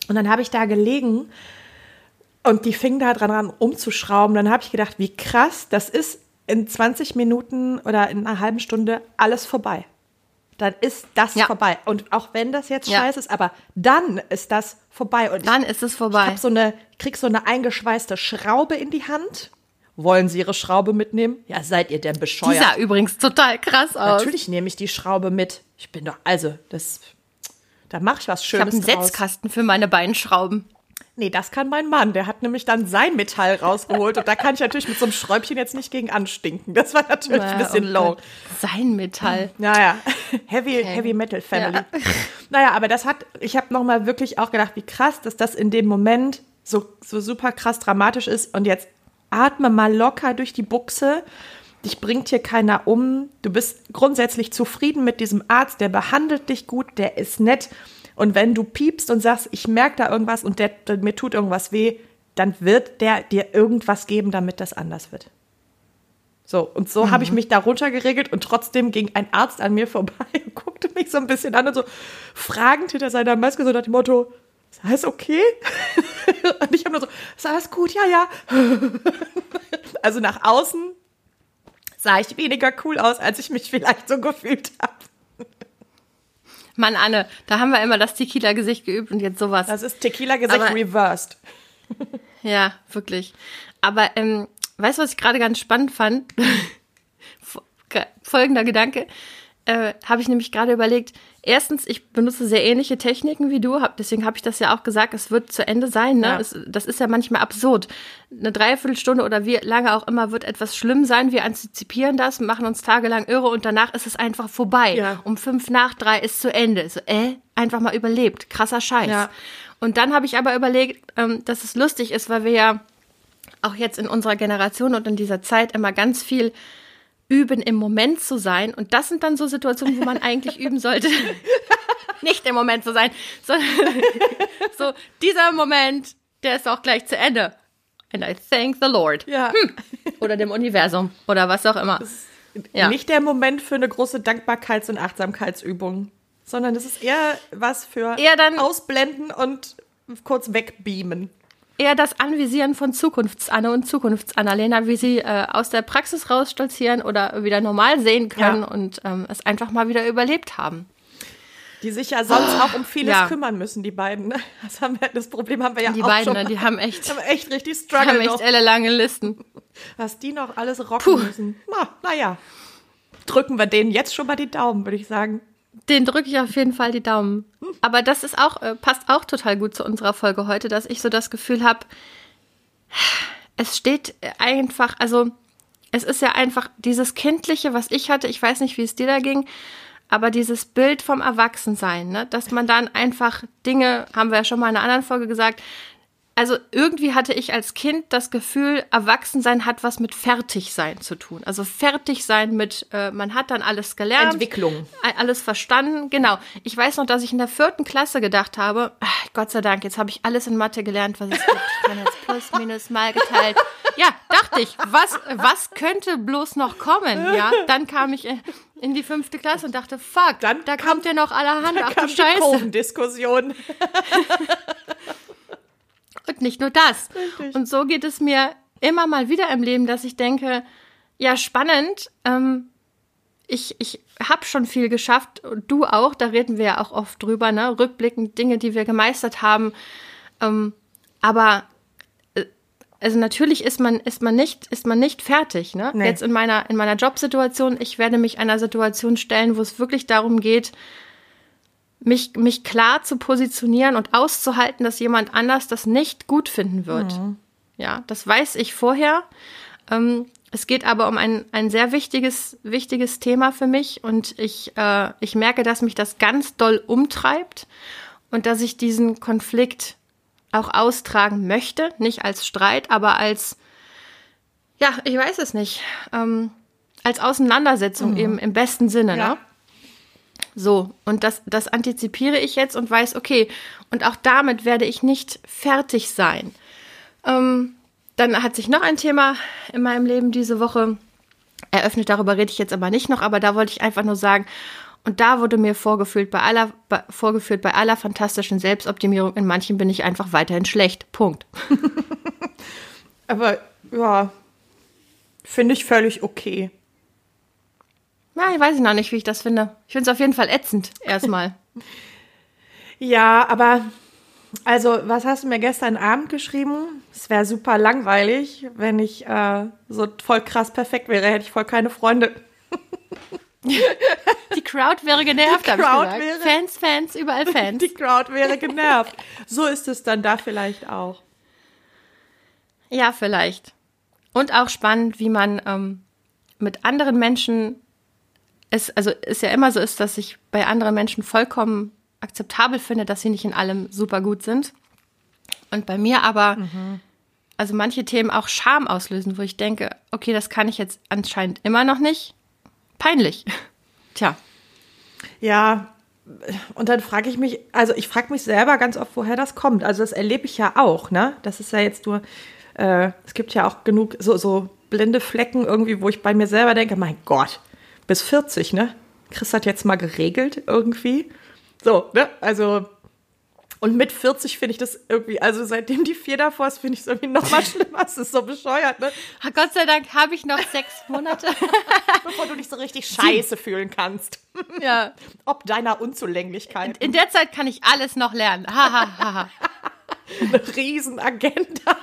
Und dann habe ich da gelegen und die fingen da dran an umzuschrauben. Dann habe ich gedacht, wie krass, das ist in zwanzig Minuten oder in einer halben Stunde alles vorbei. Dann ist das ja. vorbei. Und auch wenn das jetzt ja. scheiße ist, aber dann ist das vorbei. Und dann ist es vorbei. Ich hab so eine, krieg so eine eingeschweißte Schraube in die Hand. Wollen Sie Ihre Schraube mitnehmen? Ja, seid ihr denn bescheuert? Die sah übrigens total krass aus. Natürlich nehme ich die Schraube mit. Ich bin doch, also, das, da mache ich was Schönes draus. Ich habe einen Setzkasten für meine Beinschrauben. Nee, das kann mein Mann. Der hat nämlich dann sein Metall rausgeholt. Und da kann ich natürlich mit so einem Schräubchen jetzt nicht gegen anstinken. Das war natürlich naja, ein bisschen okay. low. Sein Metall. Naja, heavy, okay. heavy Metal Family. Ja. Naja, aber das hat, ich habe nochmal wirklich auch gedacht, wie krass, dass das in dem Moment so, so super krass dramatisch ist und jetzt atme mal locker durch die Buchse. Dich bringt hier keiner um. Du bist grundsätzlich zufrieden mit diesem Arzt. Der behandelt dich gut, der ist nett. Und wenn du piepst und sagst, ich merke da irgendwas und der, der, mir tut irgendwas weh, dann wird der dir irgendwas geben, damit das anders wird. So, und so mhm. habe ich mich da runtergeregelt und trotzdem ging ein Arzt an mir vorbei und guckte mich so ein bisschen an und so fragend hinter seiner Maske, so nach dem Motto, ist alles okay? Und ich habe nur so, ist alles gut? Ja, ja. Also nach außen sah ich weniger cool aus, als ich mich vielleicht so gefühlt habe. Mann, Anne, da haben wir immer das Tequila-Gesicht geübt und jetzt sowas. Das ist Tequila-Gesicht reversed. Ja, wirklich. Aber ähm, weißt du, was ich gerade ganz spannend fand? Folgender Gedanke. Äh, habe ich nämlich gerade überlegt, erstens, ich benutze sehr ähnliche Techniken wie du, hab, deswegen habe ich das ja auch gesagt, es wird zu Ende sein, ne? Ja. Es, das ist ja manchmal absurd. Eine Dreiviertelstunde oder wie lange auch immer wird etwas schlimm sein, wir antizipieren das, machen uns tagelang irre und danach ist es einfach vorbei. Ja. Um fünf nach drei ist zu Ende. So, äh, einfach mal überlebt, krasser Scheiß. Ja. Und dann habe ich aber überlegt, ähm, dass es lustig ist, weil wir ja auch jetzt in unserer Generation und in dieser Zeit immer ganz viel üben, im Moment zu sein. Und das sind dann so Situationen, wo man eigentlich üben sollte, nicht im Moment zu sein, sondern so, dieser Moment, der ist auch gleich zu Ende. And I thank the Lord. Ja. Hm. Oder dem Universum. Oder was auch immer. Ja. Nicht der Moment für eine große Dankbarkeits- und Achtsamkeitsübung, sondern es ist eher was für eher dann Ausblenden und kurz wegbeamen. Eher das Anvisieren von Zukunftsanne und Zukunftsanna-Lena, wie sie äh, aus der Praxis rausstolzieren oder wieder normal sehen können ja. und ähm, es einfach mal wieder überlebt haben. Die sich ja sonst oh, auch um vieles ja. kümmern müssen, die beiden. Das, haben wir, das Problem haben wir ja die auch beiden, schon. Die beiden, die haben echt, haben echt richtig Struggle die haben echt ellenlange Listen. Was die noch alles rocken Puh. müssen. Na, naja, drücken wir denen jetzt schon mal die Daumen, würde ich sagen. Den drücke ich auf jeden Fall die Daumen. Aber das ist auch, passt auch total gut zu unserer Folge heute, dass ich so das Gefühl habe, es steht einfach, also es ist ja einfach dieses Kindliche, was ich hatte, ich weiß nicht, wie es dir da ging, aber dieses Bild vom Erwachsensein, ne? Dass man dann einfach Dinge, haben wir ja schon mal in einer anderen Folge gesagt, also irgendwie hatte ich als Kind das Gefühl, Erwachsensein hat was mit Fertigsein zu tun. Also Fertigsein mit, äh, man hat dann alles gelernt. Entwicklung. Alles verstanden, genau. Ich weiß noch, dass ich in der vierten Klasse gedacht habe, ach, Gott sei Dank, jetzt habe ich alles in Mathe gelernt, was es gibt. Ich kann jetzt plus, minus, mal geteilt. Ja, dachte ich, was, was könnte bloß noch kommen? Ja, dann kam ich in, in die fünfte Klasse und dachte, fuck, dann da kam, kommt ja noch allerhand. Ach du Scheiße. Kurvendiskussion. Und nicht nur das. Richtig. Und so geht es mir immer mal wieder im Leben, dass ich denke, ja, spannend, ähm, ich, ich habe schon viel geschafft und du auch, da reden wir ja auch oft drüber, ne? Rückblickend Dinge, die wir gemeistert haben. Ähm, aber äh, also natürlich ist man, ist man nicht, ist man nicht fertig. Ne? Nee. Jetzt in meiner, in meiner Jobsituation, ich werde mich einer Situation stellen, wo es wirklich darum geht, Mich, mich klar zu positionieren und auszuhalten, dass jemand anders das nicht gut finden wird. Mhm. Ja, das weiß ich vorher. Ähm, es geht aber um ein, ein sehr wichtiges, wichtiges Thema für mich und ich, äh, ich merke, dass mich das ganz doll umtreibt und dass ich diesen Konflikt auch austragen möchte, nicht als Streit, aber als, ja, ich weiß es nicht, ähm, als Auseinandersetzung mhm. eben im besten Sinne, ja. Ne? So, und das, das antizipiere ich jetzt und weiß, okay, und auch damit werde ich nicht fertig sein. Ähm, dann hat sich noch ein Thema in meinem Leben diese Woche eröffnet, darüber rede ich jetzt aber nicht noch, aber da wollte ich einfach nur sagen, und da wurde mir vorgeführt, bei aller, bei, vorgeführt, bei aller fantastischen Selbstoptimierung, in manchen bin ich einfach weiterhin schlecht, Punkt. Aber, ja, finde ich völlig okay. Ja, ich weiß noch nicht, wie ich das finde. Ich finde es auf jeden Fall ätzend, erstmal. Ja, aber, also, was hast du mir gestern Abend geschrieben? Es wäre super langweilig, wenn ich äh, so voll krass perfekt wäre, hätte ich voll keine Freunde. Die Crowd wäre genervt, habe ich gesagt. Fans, Fans, überall Fans. Die Crowd wäre genervt. So ist es dann da vielleicht auch. Ja, vielleicht. Und auch spannend, wie man ähm, mit anderen Menschen... Es, also ist ja immer so ist, dass ich bei anderen Menschen vollkommen akzeptabel finde, dass sie nicht in allem super gut sind. Und bei mir aber, mhm. also manche Themen auch Scham auslösen, wo ich denke, okay, das kann ich jetzt anscheinend immer noch nicht. Peinlich. Tja. Ja, und dann frage ich mich, also ich frage mich selber ganz oft, woher das kommt. Also das erlebe ich ja auch, ne? Das ist ja jetzt nur, äh, es gibt ja auch genug so, so blinde Flecken irgendwie, wo ich bei mir selber denke, mein Gott, bis vierzig, ne? Chris hat jetzt mal geregelt irgendwie. So, ne? Also, und mit vierzig finde ich das irgendwie, also seitdem die vier davor ist, finde ich es irgendwie noch mal schlimmer. Es ist so bescheuert, ne? Ach, Gott sei Dank habe ich noch sechs Monate. Bevor du dich so richtig scheiße fühlen kannst. Ja. Ob deiner Unzulänglichkeit. In, in der Zeit kann ich alles noch lernen. Ha, ha, ha, ha. Eine Riesenagenda.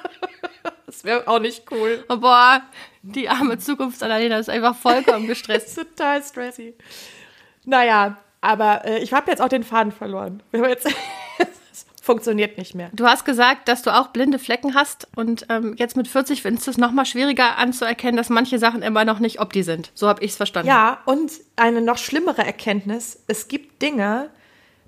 Das wäre auch nicht cool. Oh, boah, die arme Zukunfts-Annalena ist einfach vollkommen gestresst. Total stressy. Naja, aber äh, ich habe jetzt auch den Faden verloren. Jetzt funktioniert nicht mehr. Du hast gesagt, dass du auch blinde Flecken hast und ähm, jetzt mit vierzig findest du es noch mal schwieriger anzuerkennen, dass manche Sachen immer noch nicht ob die sind. So habe ich es verstanden. Ja, und eine noch schlimmere Erkenntnis. Es gibt Dinge,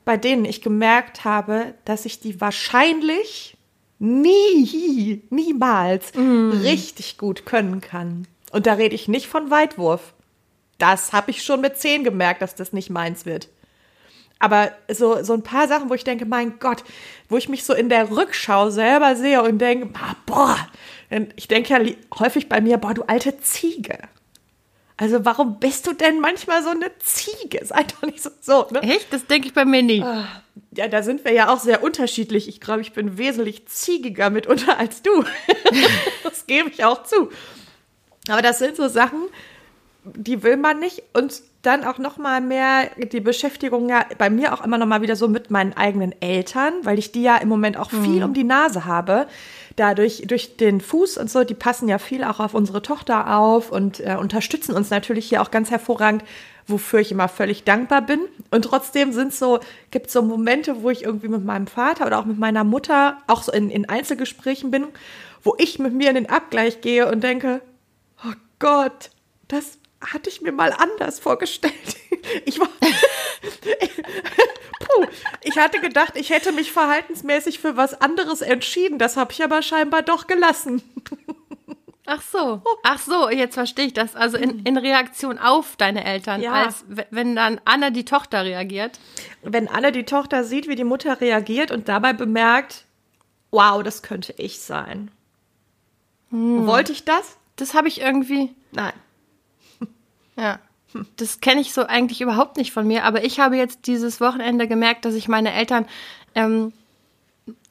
bei denen ich gemerkt habe, dass ich die wahrscheinlich... nie, niemals mm. richtig gut können kann. Und da rede ich nicht von Weitwurf. Das habe ich schon mit zehn gemerkt, dass das nicht meins wird. Aber so, so ein paar Sachen, wo ich denke, mein Gott, wo ich mich so in der Rückschau selber sehe und denke, boah, ich denke ja häufig bei mir, boah, du alte Ziege. Also warum bist du denn manchmal so eine Ziege? Sei doch nicht so, so, ne? Echt? Das denke ich bei mir nie. Ja, da sind wir ja auch sehr unterschiedlich. Ich glaube, ich bin wesentlich ziegiger mitunter als du. Das gebe ich auch zu. Aber das sind so Sachen, die will man nicht. Und dann auch noch mal mehr die Beschäftigung ja bei mir auch immer noch mal wieder so mit meinen eigenen Eltern, weil ich die ja im Moment auch viel mhm. um die Nase habe. Dadurch, durch den Fuß und so, die passen ja viel auch auf unsere Tochter auf und äh, unterstützen uns natürlich hier auch ganz hervorragend, wofür ich immer völlig dankbar bin. Und trotzdem sind so, gibt es so Momente, wo ich irgendwie mit meinem Vater oder auch mit meiner Mutter auch so in, in Einzelgesprächen bin, wo ich mit mir in den Abgleich gehe und denke, oh Gott, das hatte ich mir mal anders vorgestellt. Ich war... Puh, ich hatte gedacht, ich hätte mich verhaltensmäßig für was anderes entschieden. Das habe ich aber scheinbar doch gelassen. Ach so, ach so, jetzt verstehe ich das. Also in, in Reaktion auf deine Eltern, ja. Als wenn dann Anne die Tochter reagiert. Wenn Anne die Tochter sieht, wie die Mutter reagiert und dabei bemerkt, wow, das könnte ich sein. Hm. Wollte ich das? Das habe ich irgendwie... Nein. Ja, das kenne ich so eigentlich überhaupt nicht von mir. Aber ich habe jetzt dieses Wochenende gemerkt, dass ich meine Eltern ähm,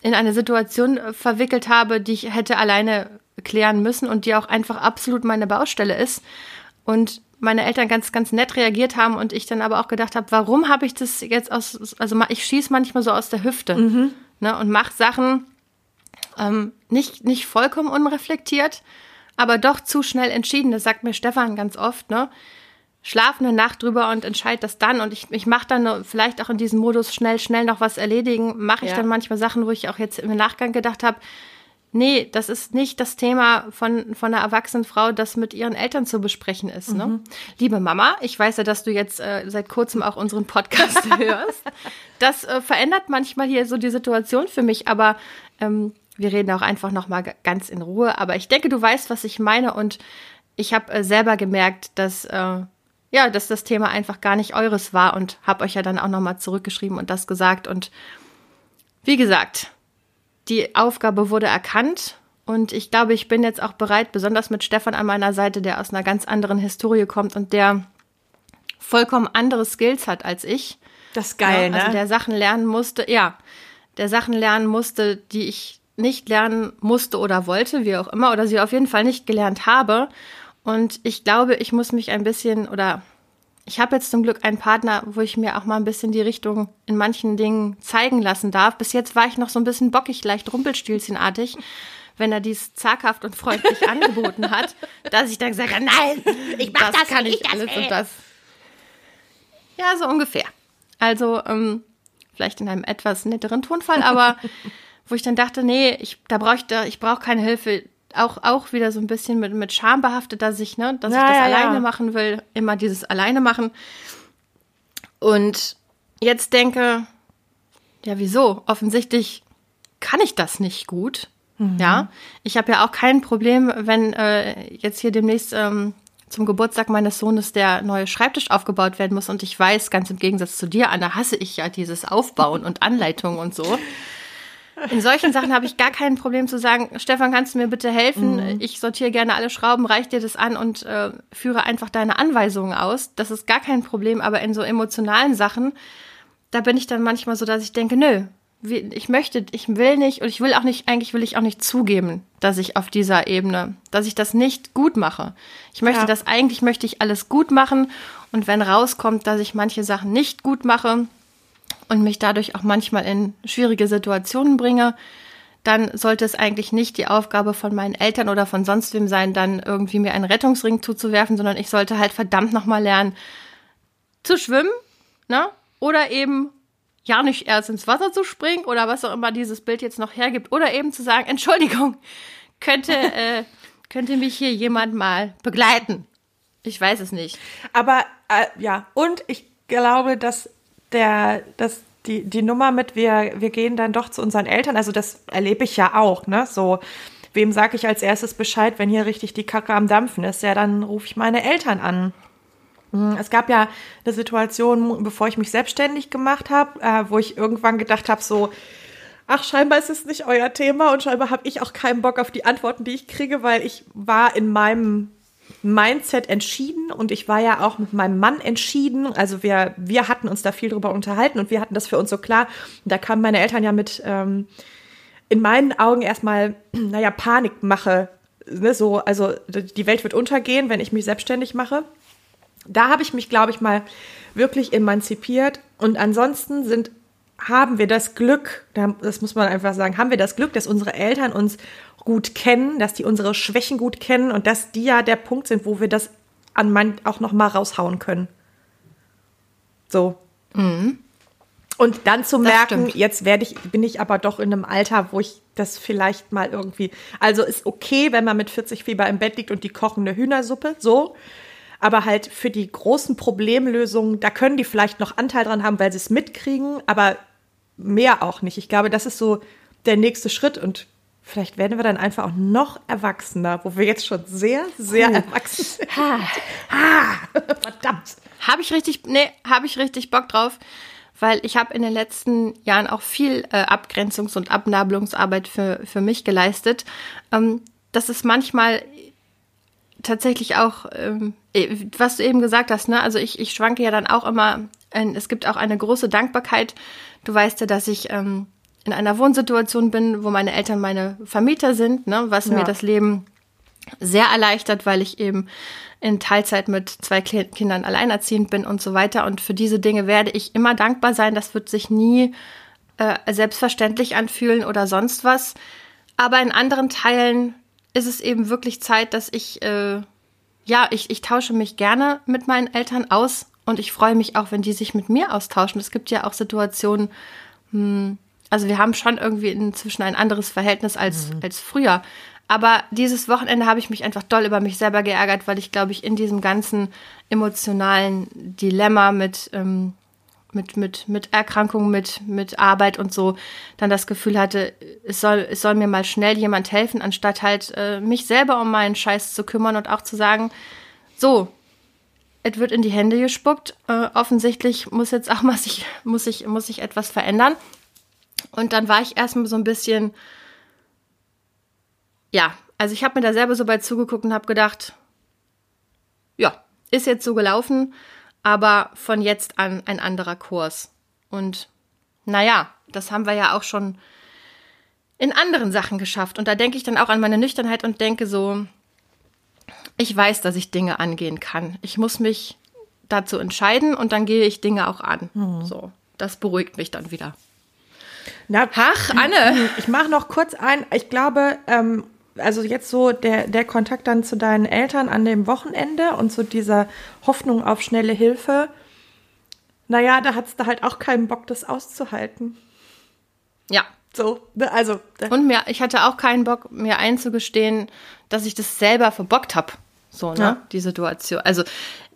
in eine Situation verwickelt habe, die ich hätte alleine... klären müssen und die auch einfach absolut meine Baustelle ist und meine Eltern ganz, ganz nett reagiert haben und ich dann aber auch gedacht habe, warum habe ich das jetzt aus, also ich schieße manchmal so aus der Hüfte, mhm. ne, und mache Sachen ähm, nicht, nicht vollkommen unreflektiert, aber doch zu schnell entschieden, das sagt mir Stefan ganz oft, ne, schlaf eine Nacht drüber und entscheid das dann und ich, ich mache dann vielleicht auch in diesem Modus schnell, schnell noch was erledigen, mache ich ja. dann manchmal Sachen, wo ich auch jetzt im Nachgang gedacht habe, nee, das ist nicht das Thema von, von einer erwachsenen Frau, das mit ihren Eltern zu besprechen ist. Mhm. Ne? Liebe Mama, ich weiß ja, dass du jetzt äh, seit kurzem auch unseren Podcast hörst. Das äh, verändert manchmal hier so die Situation für mich, aber ähm, wir reden auch einfach nochmal g- ganz in Ruhe. Aber ich denke, du weißt, was ich meine und ich habe äh, selber gemerkt, dass, äh, ja, dass das Thema einfach gar nicht eures war und habe euch ja dann auch nochmal zurückgeschrieben und das gesagt. Und wie gesagt... Die Aufgabe wurde erkannt und ich glaube, ich bin jetzt auch bereit, besonders mit Stefan an meiner Seite, der aus einer ganz anderen Historie kommt und der vollkommen andere Skills hat als ich. Das ist geil, ja, also ne? der Sachen lernen musste, ja, der Sachen lernen musste, die ich nicht lernen musste oder wollte, wie auch immer, oder sie auf jeden Fall nicht gelernt habe. Und ich glaube, ich muss mich ein bisschen, oder ich habe jetzt zum Glück einen Partner, wo ich mir auch mal ein bisschen die Richtung in manchen Dingen zeigen lassen darf. Bis jetzt war ich noch so ein bisschen bockig, leicht rumpelstilzchenartig, wenn er dies zaghaft und freundlich angeboten hat, dass ich dann gesagt habe, nein, ich mach das, das kann ich alles und das. Ja, so ungefähr. Also ähm, vielleicht in einem etwas netteren Tonfall, aber wo ich dann dachte, nee, ich da brauche ich, ich brauche keine Hilfe. Auch, auch wieder so ein bisschen mit, mit Scham behaftet, dass ich, ne, dass ja, ich das ja, alleine ja. machen will, immer dieses alleine machen. Und jetzt denke, ja, wieso? Offensichtlich kann ich das nicht gut. Mhm. Ja, ich habe ja auch kein Problem, wenn äh, jetzt hier demnächst ähm, zum Geburtstag meines Sohnes der neue Schreibtisch aufgebaut werden muss. Und ich weiß, ganz im Gegensatz zu dir, Anna, hasse ich ja dieses Aufbauen und Anleitung und so. In solchen Sachen habe ich gar kein Problem zu sagen, Stefan, kannst du mir bitte helfen? Mhm. Ich sortiere gerne alle Schrauben, reich dir das an und äh, führe einfach deine Anweisungen aus. Das ist gar kein Problem, aber in so emotionalen Sachen, da bin ich dann manchmal so, dass ich denke, nö, ich möchte, ich will nicht und ich will auch nicht, eigentlich will ich auch nicht zugeben, dass ich auf dieser Ebene, dass ich das nicht gut mache. Ich möchte ja. das, eigentlich möchte ich alles gut machen und wenn rauskommt, dass ich manche Sachen nicht gut mache, und mich dadurch auch manchmal in schwierige Situationen bringe, dann sollte es eigentlich nicht die Aufgabe von meinen Eltern oder von sonst wem sein, dann irgendwie mir einen Rettungsring zuzuwerfen, sondern ich sollte halt verdammt nochmal lernen zu schwimmen, ne? Oder eben ja nicht erst ins Wasser zu springen oder was auch immer dieses Bild jetzt noch hergibt. Oder eben zu sagen, Entschuldigung, könnte, äh, könnte mich hier jemand mal begleiten. Ich weiß es nicht. Aber äh, ja, und ich glaube, dass... Der, das, die, die Nummer mit, wir, wir gehen dann doch zu unseren Eltern, also das erlebe ich ja auch, ne? So, wem sage ich als erstes Bescheid, wenn hier richtig die Kacke am Dampfen ist? Ja, dann rufe ich meine Eltern an. Es gab ja eine Situation, bevor ich mich selbstständig gemacht habe, äh, wo ich irgendwann gedacht habe, so, ach, scheinbar ist es nicht euer Thema und scheinbar habe ich auch keinen Bock auf die Antworten, die ich kriege, weil ich war in meinem Mindset entschieden und ich war ja auch mit meinem Mann entschieden, also wir, wir hatten uns da viel drüber unterhalten und wir hatten das für uns so klar und da kamen meine Eltern ja mit ähm, in meinen Augen erstmal, naja, Panikmache, ne, so, also die Welt wird untergehen, wenn ich mich selbstständig mache. Da habe ich mich, glaube ich, mal wirklich emanzipiert und ansonsten sind haben wir das Glück, das muss man einfach sagen, haben wir das Glück, dass unsere Eltern uns gut kennen, dass die unsere Schwächen gut kennen und dass die ja der Punkt sind, wo wir das an man auch noch mal raushauen können. So. Mhm. Und dann zu merken, jetzt werde ich, bin ich aber doch in einem Alter, wo ich das vielleicht mal irgendwie, also ist okay, wenn man mit vierzig Fieber im Bett liegt und die kochende Hühnersuppe, so. aber halt für die großen Problemlösungen, da können die vielleicht noch Anteil dran haben, weil sie es mitkriegen, aber mehr auch nicht. Ich glaube, das ist so der nächste Schritt und vielleicht werden wir dann einfach auch noch erwachsener, wo wir jetzt schon sehr, sehr oh. erwachsen sind. Ha. Ha. Verdammt. Habe ich richtig, nee, habe ich richtig Bock drauf, weil ich habe in den letzten Jahren auch viel äh, Abgrenzungs- und Abnabelungsarbeit für, für mich geleistet. Ähm, das ist manchmal tatsächlich auch, ähm, was du eben gesagt hast, ne? Also ich, ich schwanke ja dann auch immer, äh, es gibt auch eine große Dankbarkeit. Du weißt ja, dass ich ähm, in einer Wohnsituation bin, wo meine Eltern meine Vermieter sind, ne? Was ja. mir das Leben sehr erleichtert, weil ich eben in Teilzeit mit zwei Kindern alleinerziehend bin und so weiter. Und für diese Dinge werde ich immer dankbar sein. Das wird sich nie äh, selbstverständlich anfühlen oder sonst was. Aber in anderen Teilen ist es eben wirklich Zeit, dass ich, äh, ja, ich, ich tausche mich gerne mit meinen Eltern aus. Und ich freue mich auch, wenn die sich mit mir austauschen. Es gibt ja auch Situationen, mh, also wir haben schon irgendwie inzwischen ein anderes Verhältnis als, mhm. als früher. Aber dieses Wochenende habe ich mich einfach doll über mich selber geärgert, weil ich, glaube ich, in diesem ganzen emotionalen Dilemma mit, ähm, mit, mit, mit Erkrankung, mit, mit Arbeit und so, dann das Gefühl hatte, es soll, es soll mir mal schnell jemand helfen, anstatt halt äh, mich selber um meinen Scheiß zu kümmern und auch zu sagen, so, es wird in die Hände gespuckt, äh, offensichtlich muss jetzt auch mal sich, muss ich, muss ich etwas verändern. Und dann war ich erstmal so ein bisschen... Ja, also ich habe mir da selber so weit zugeguckt und habe gedacht, ja, ist jetzt so gelaufen, aber von jetzt an ein anderer Kurs. Und naja, das haben wir ja auch schon in anderen Sachen geschafft. Und da denke ich dann auch an meine Nüchternheit und denke so, ich weiß, dass ich Dinge angehen kann. Ich muss mich dazu entscheiden und dann gehe ich Dinge auch an. Mhm. So, das beruhigt mich dann wieder. Na, ach, Anne. Ich mache noch kurz ein, ich glaube, ähm, also jetzt so der, der Kontakt dann zu deinen Eltern an dem Wochenende und zu dieser Hoffnung auf schnelle Hilfe, naja, da hat's da halt auch keinen Bock, das auszuhalten. Ja. So, also. Und mir, ich hatte auch keinen Bock, mir einzugestehen, dass ich das selber verbockt habe, so, ne, ja. die Situation. Also,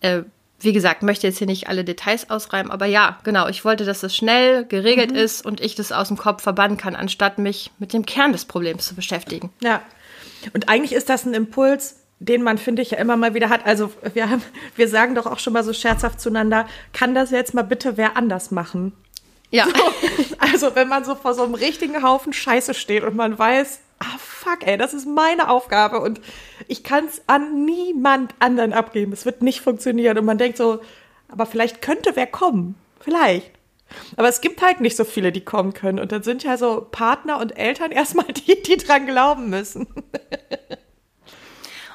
äh, wie gesagt, möchte jetzt hier nicht alle Details ausreiben, aber ja, genau, ich wollte, dass das schnell geregelt mhm. ist und ich das aus dem Kopf verbannen kann, anstatt mich mit dem Kern des Problems zu beschäftigen. Ja, und eigentlich ist das ein Impuls, den man, finde ich, ja immer mal wieder hat. Also wir haben, wir sagen doch auch schon mal so scherzhaft zueinander, kann das jetzt mal bitte wer anders machen? Ja. So, also wenn man so vor so einem richtigen Haufen Scheiße steht und man weiß, ah, fuck, ey, das ist meine Aufgabe und ich kann es an niemand anderen abgeben. Es wird nicht funktionieren. Und man denkt so, aber vielleicht könnte wer kommen. Vielleicht. Aber es gibt halt nicht so viele, die kommen können. Und dann sind ja so Partner und Eltern erstmal die, die dran glauben müssen.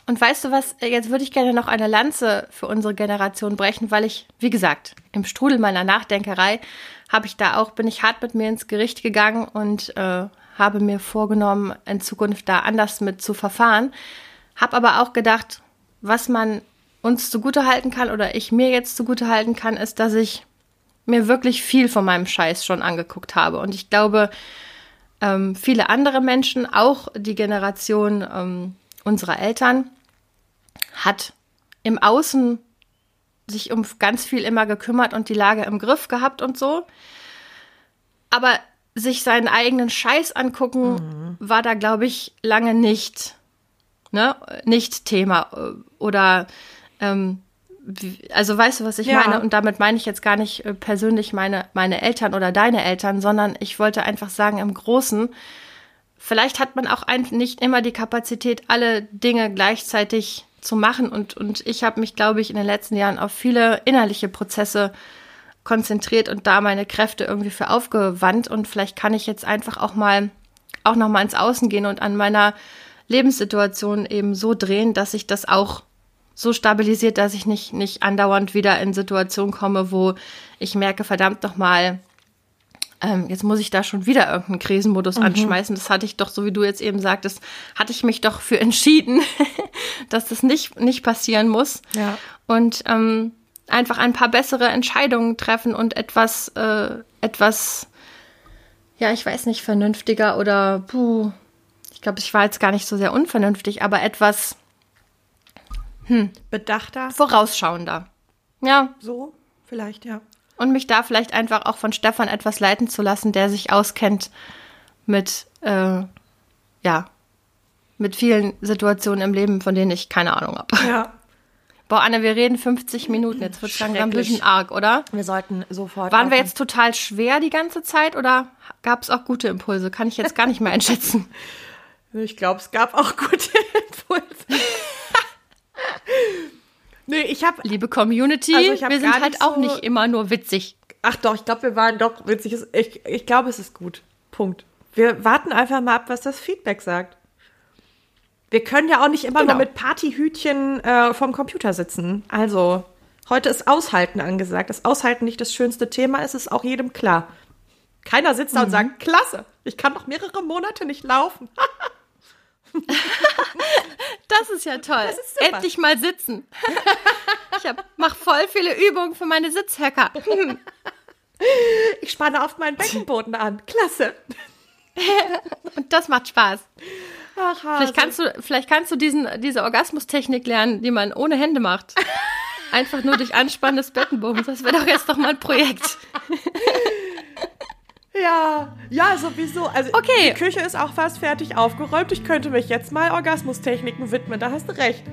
Und weißt du was, jetzt würde ich gerne noch eine Lanze für unsere Generation brechen, weil ich, wie gesagt, im Strudel meiner Nachdenkerei habe ich da auch, bin ich hart mit mir ins Gericht gegangen und äh, habe mir vorgenommen, in Zukunft da anders mit zu verfahren. Habe aber auch gedacht, was man uns zugutehalten kann oder ich mir jetzt zugutehalten kann, ist, dass ich mir wirklich viel von meinem Scheiß schon angeguckt habe. Und ich glaube, ähm, viele andere Menschen, auch die Generation ähm, unserer Eltern, hat im Außen sich um ganz viel immer gekümmert und die Lage im Griff gehabt und so. Aber sich seinen eigenen Scheiß angucken, mhm. war da, glaube ich, lange nicht, ne, nicht Thema. Oder, ähm, also weißt du, was ich ja. meine? Und damit meine ich jetzt gar nicht persönlich meine, meine Eltern oder deine Eltern, sondern ich wollte einfach sagen, im Großen, vielleicht hat man auch nicht immer die Kapazität, alle Dinge gleichzeitig zu machen. Und, und ich habe mich, glaube ich, in den letzten Jahren auf viele innerliche Prozesse konzentriert und da meine Kräfte irgendwie für aufgewandt und vielleicht kann ich jetzt einfach auch mal, auch noch mal ins Außen gehen und an meiner Lebenssituation eben so drehen, dass sich das auch so stabilisiert, dass ich nicht, nicht andauernd wieder in Situationen komme, wo ich merke, verdammt nochmal, ähm, jetzt muss ich da schon wieder irgendeinen Krisenmodus mhm. anschmeißen. Das hatte ich doch, so wie du jetzt eben sagtest, hatte ich mich doch für entschieden, dass das nicht, nicht passieren muss. Ja. Und ähm, einfach ein paar bessere Entscheidungen treffen und etwas, äh, etwas, ja, ich weiß nicht, vernünftiger oder, puh, ich glaube, ich war jetzt gar nicht so sehr unvernünftig, aber etwas, hm, bedachter, vorausschauender. Ja. So, vielleicht, ja. Und mich da vielleicht einfach auch von Stefan etwas leiten zu lassen, der sich auskennt mit, äh, ja, mit vielen Situationen im Leben, von denen ich keine Ahnung habe. Ja. Boah, Anne, wir reden fünfzig Minuten. Jetzt wird es langsam ein bisschen arg, oder? Wir sollten sofort. Waren wir jetzt total schwer die ganze Zeit oder gab es auch gute Impulse? Kann ich jetzt gar nicht mehr einschätzen. Ich glaube, es gab auch gute Impulse. Nee, ich habe. Liebe Community, also ich hab wir sind halt so auch nicht immer nur witzig. Ach doch, ich glaube, wir waren doch witzig. Ich, ich glaube, es ist gut. Punkt. Wir warten einfach mal ab, was das Feedback sagt. Wir können ja auch nicht immer genau. nur mit Partyhütchen äh, vorm Computer sitzen. Also, heute ist Aushalten angesagt. Das Aushalten nicht das schönste Thema ist, ist auch jedem klar. Keiner sitzt da mhm. und sagt, klasse, ich kann noch mehrere Monate nicht laufen. Das ist ja toll. Das ist super. Endlich mal sitzen. Ich mache voll viele Übungen für meine Sitzhöcker. Ich spanne oft meinen Beckenboden an. Klasse. Und das macht Spaß. Ach, vielleicht kannst du, vielleicht kannst du diesen, diese Orgasmustechnik lernen, die man ohne Hände macht. Einfach nur durch Anspannen des Beckenbodens. Das wäre doch jetzt noch mal ein Projekt. Ja, ja, sowieso. Also okay. Die Küche ist auch fast fertig aufgeräumt. Ich könnte mich jetzt mal Orgasmustechniken widmen. Da hast du recht.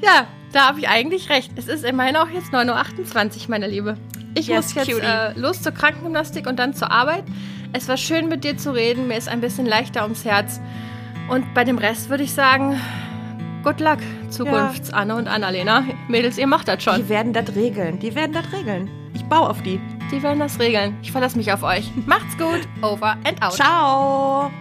Ja, da habe ich eigentlich recht. Es ist immerhin auch jetzt neun Uhr achtundzwanzig, meine Liebe. Ich yes, muss jetzt äh, los zur Krankengymnastik und dann zur Arbeit. Es war schön, mit dir zu reden. Mir ist ein bisschen leichter ums Herz. Und bei dem Rest würde ich sagen, good luck, Zukunfts-Anne ja. und Annalena. Mädels, ihr macht das schon. Die werden das regeln. Die werden das regeln. Ich baue auf die. Die werden das regeln. Ich verlasse mich auf euch. Macht's gut. Over and out. Ciao.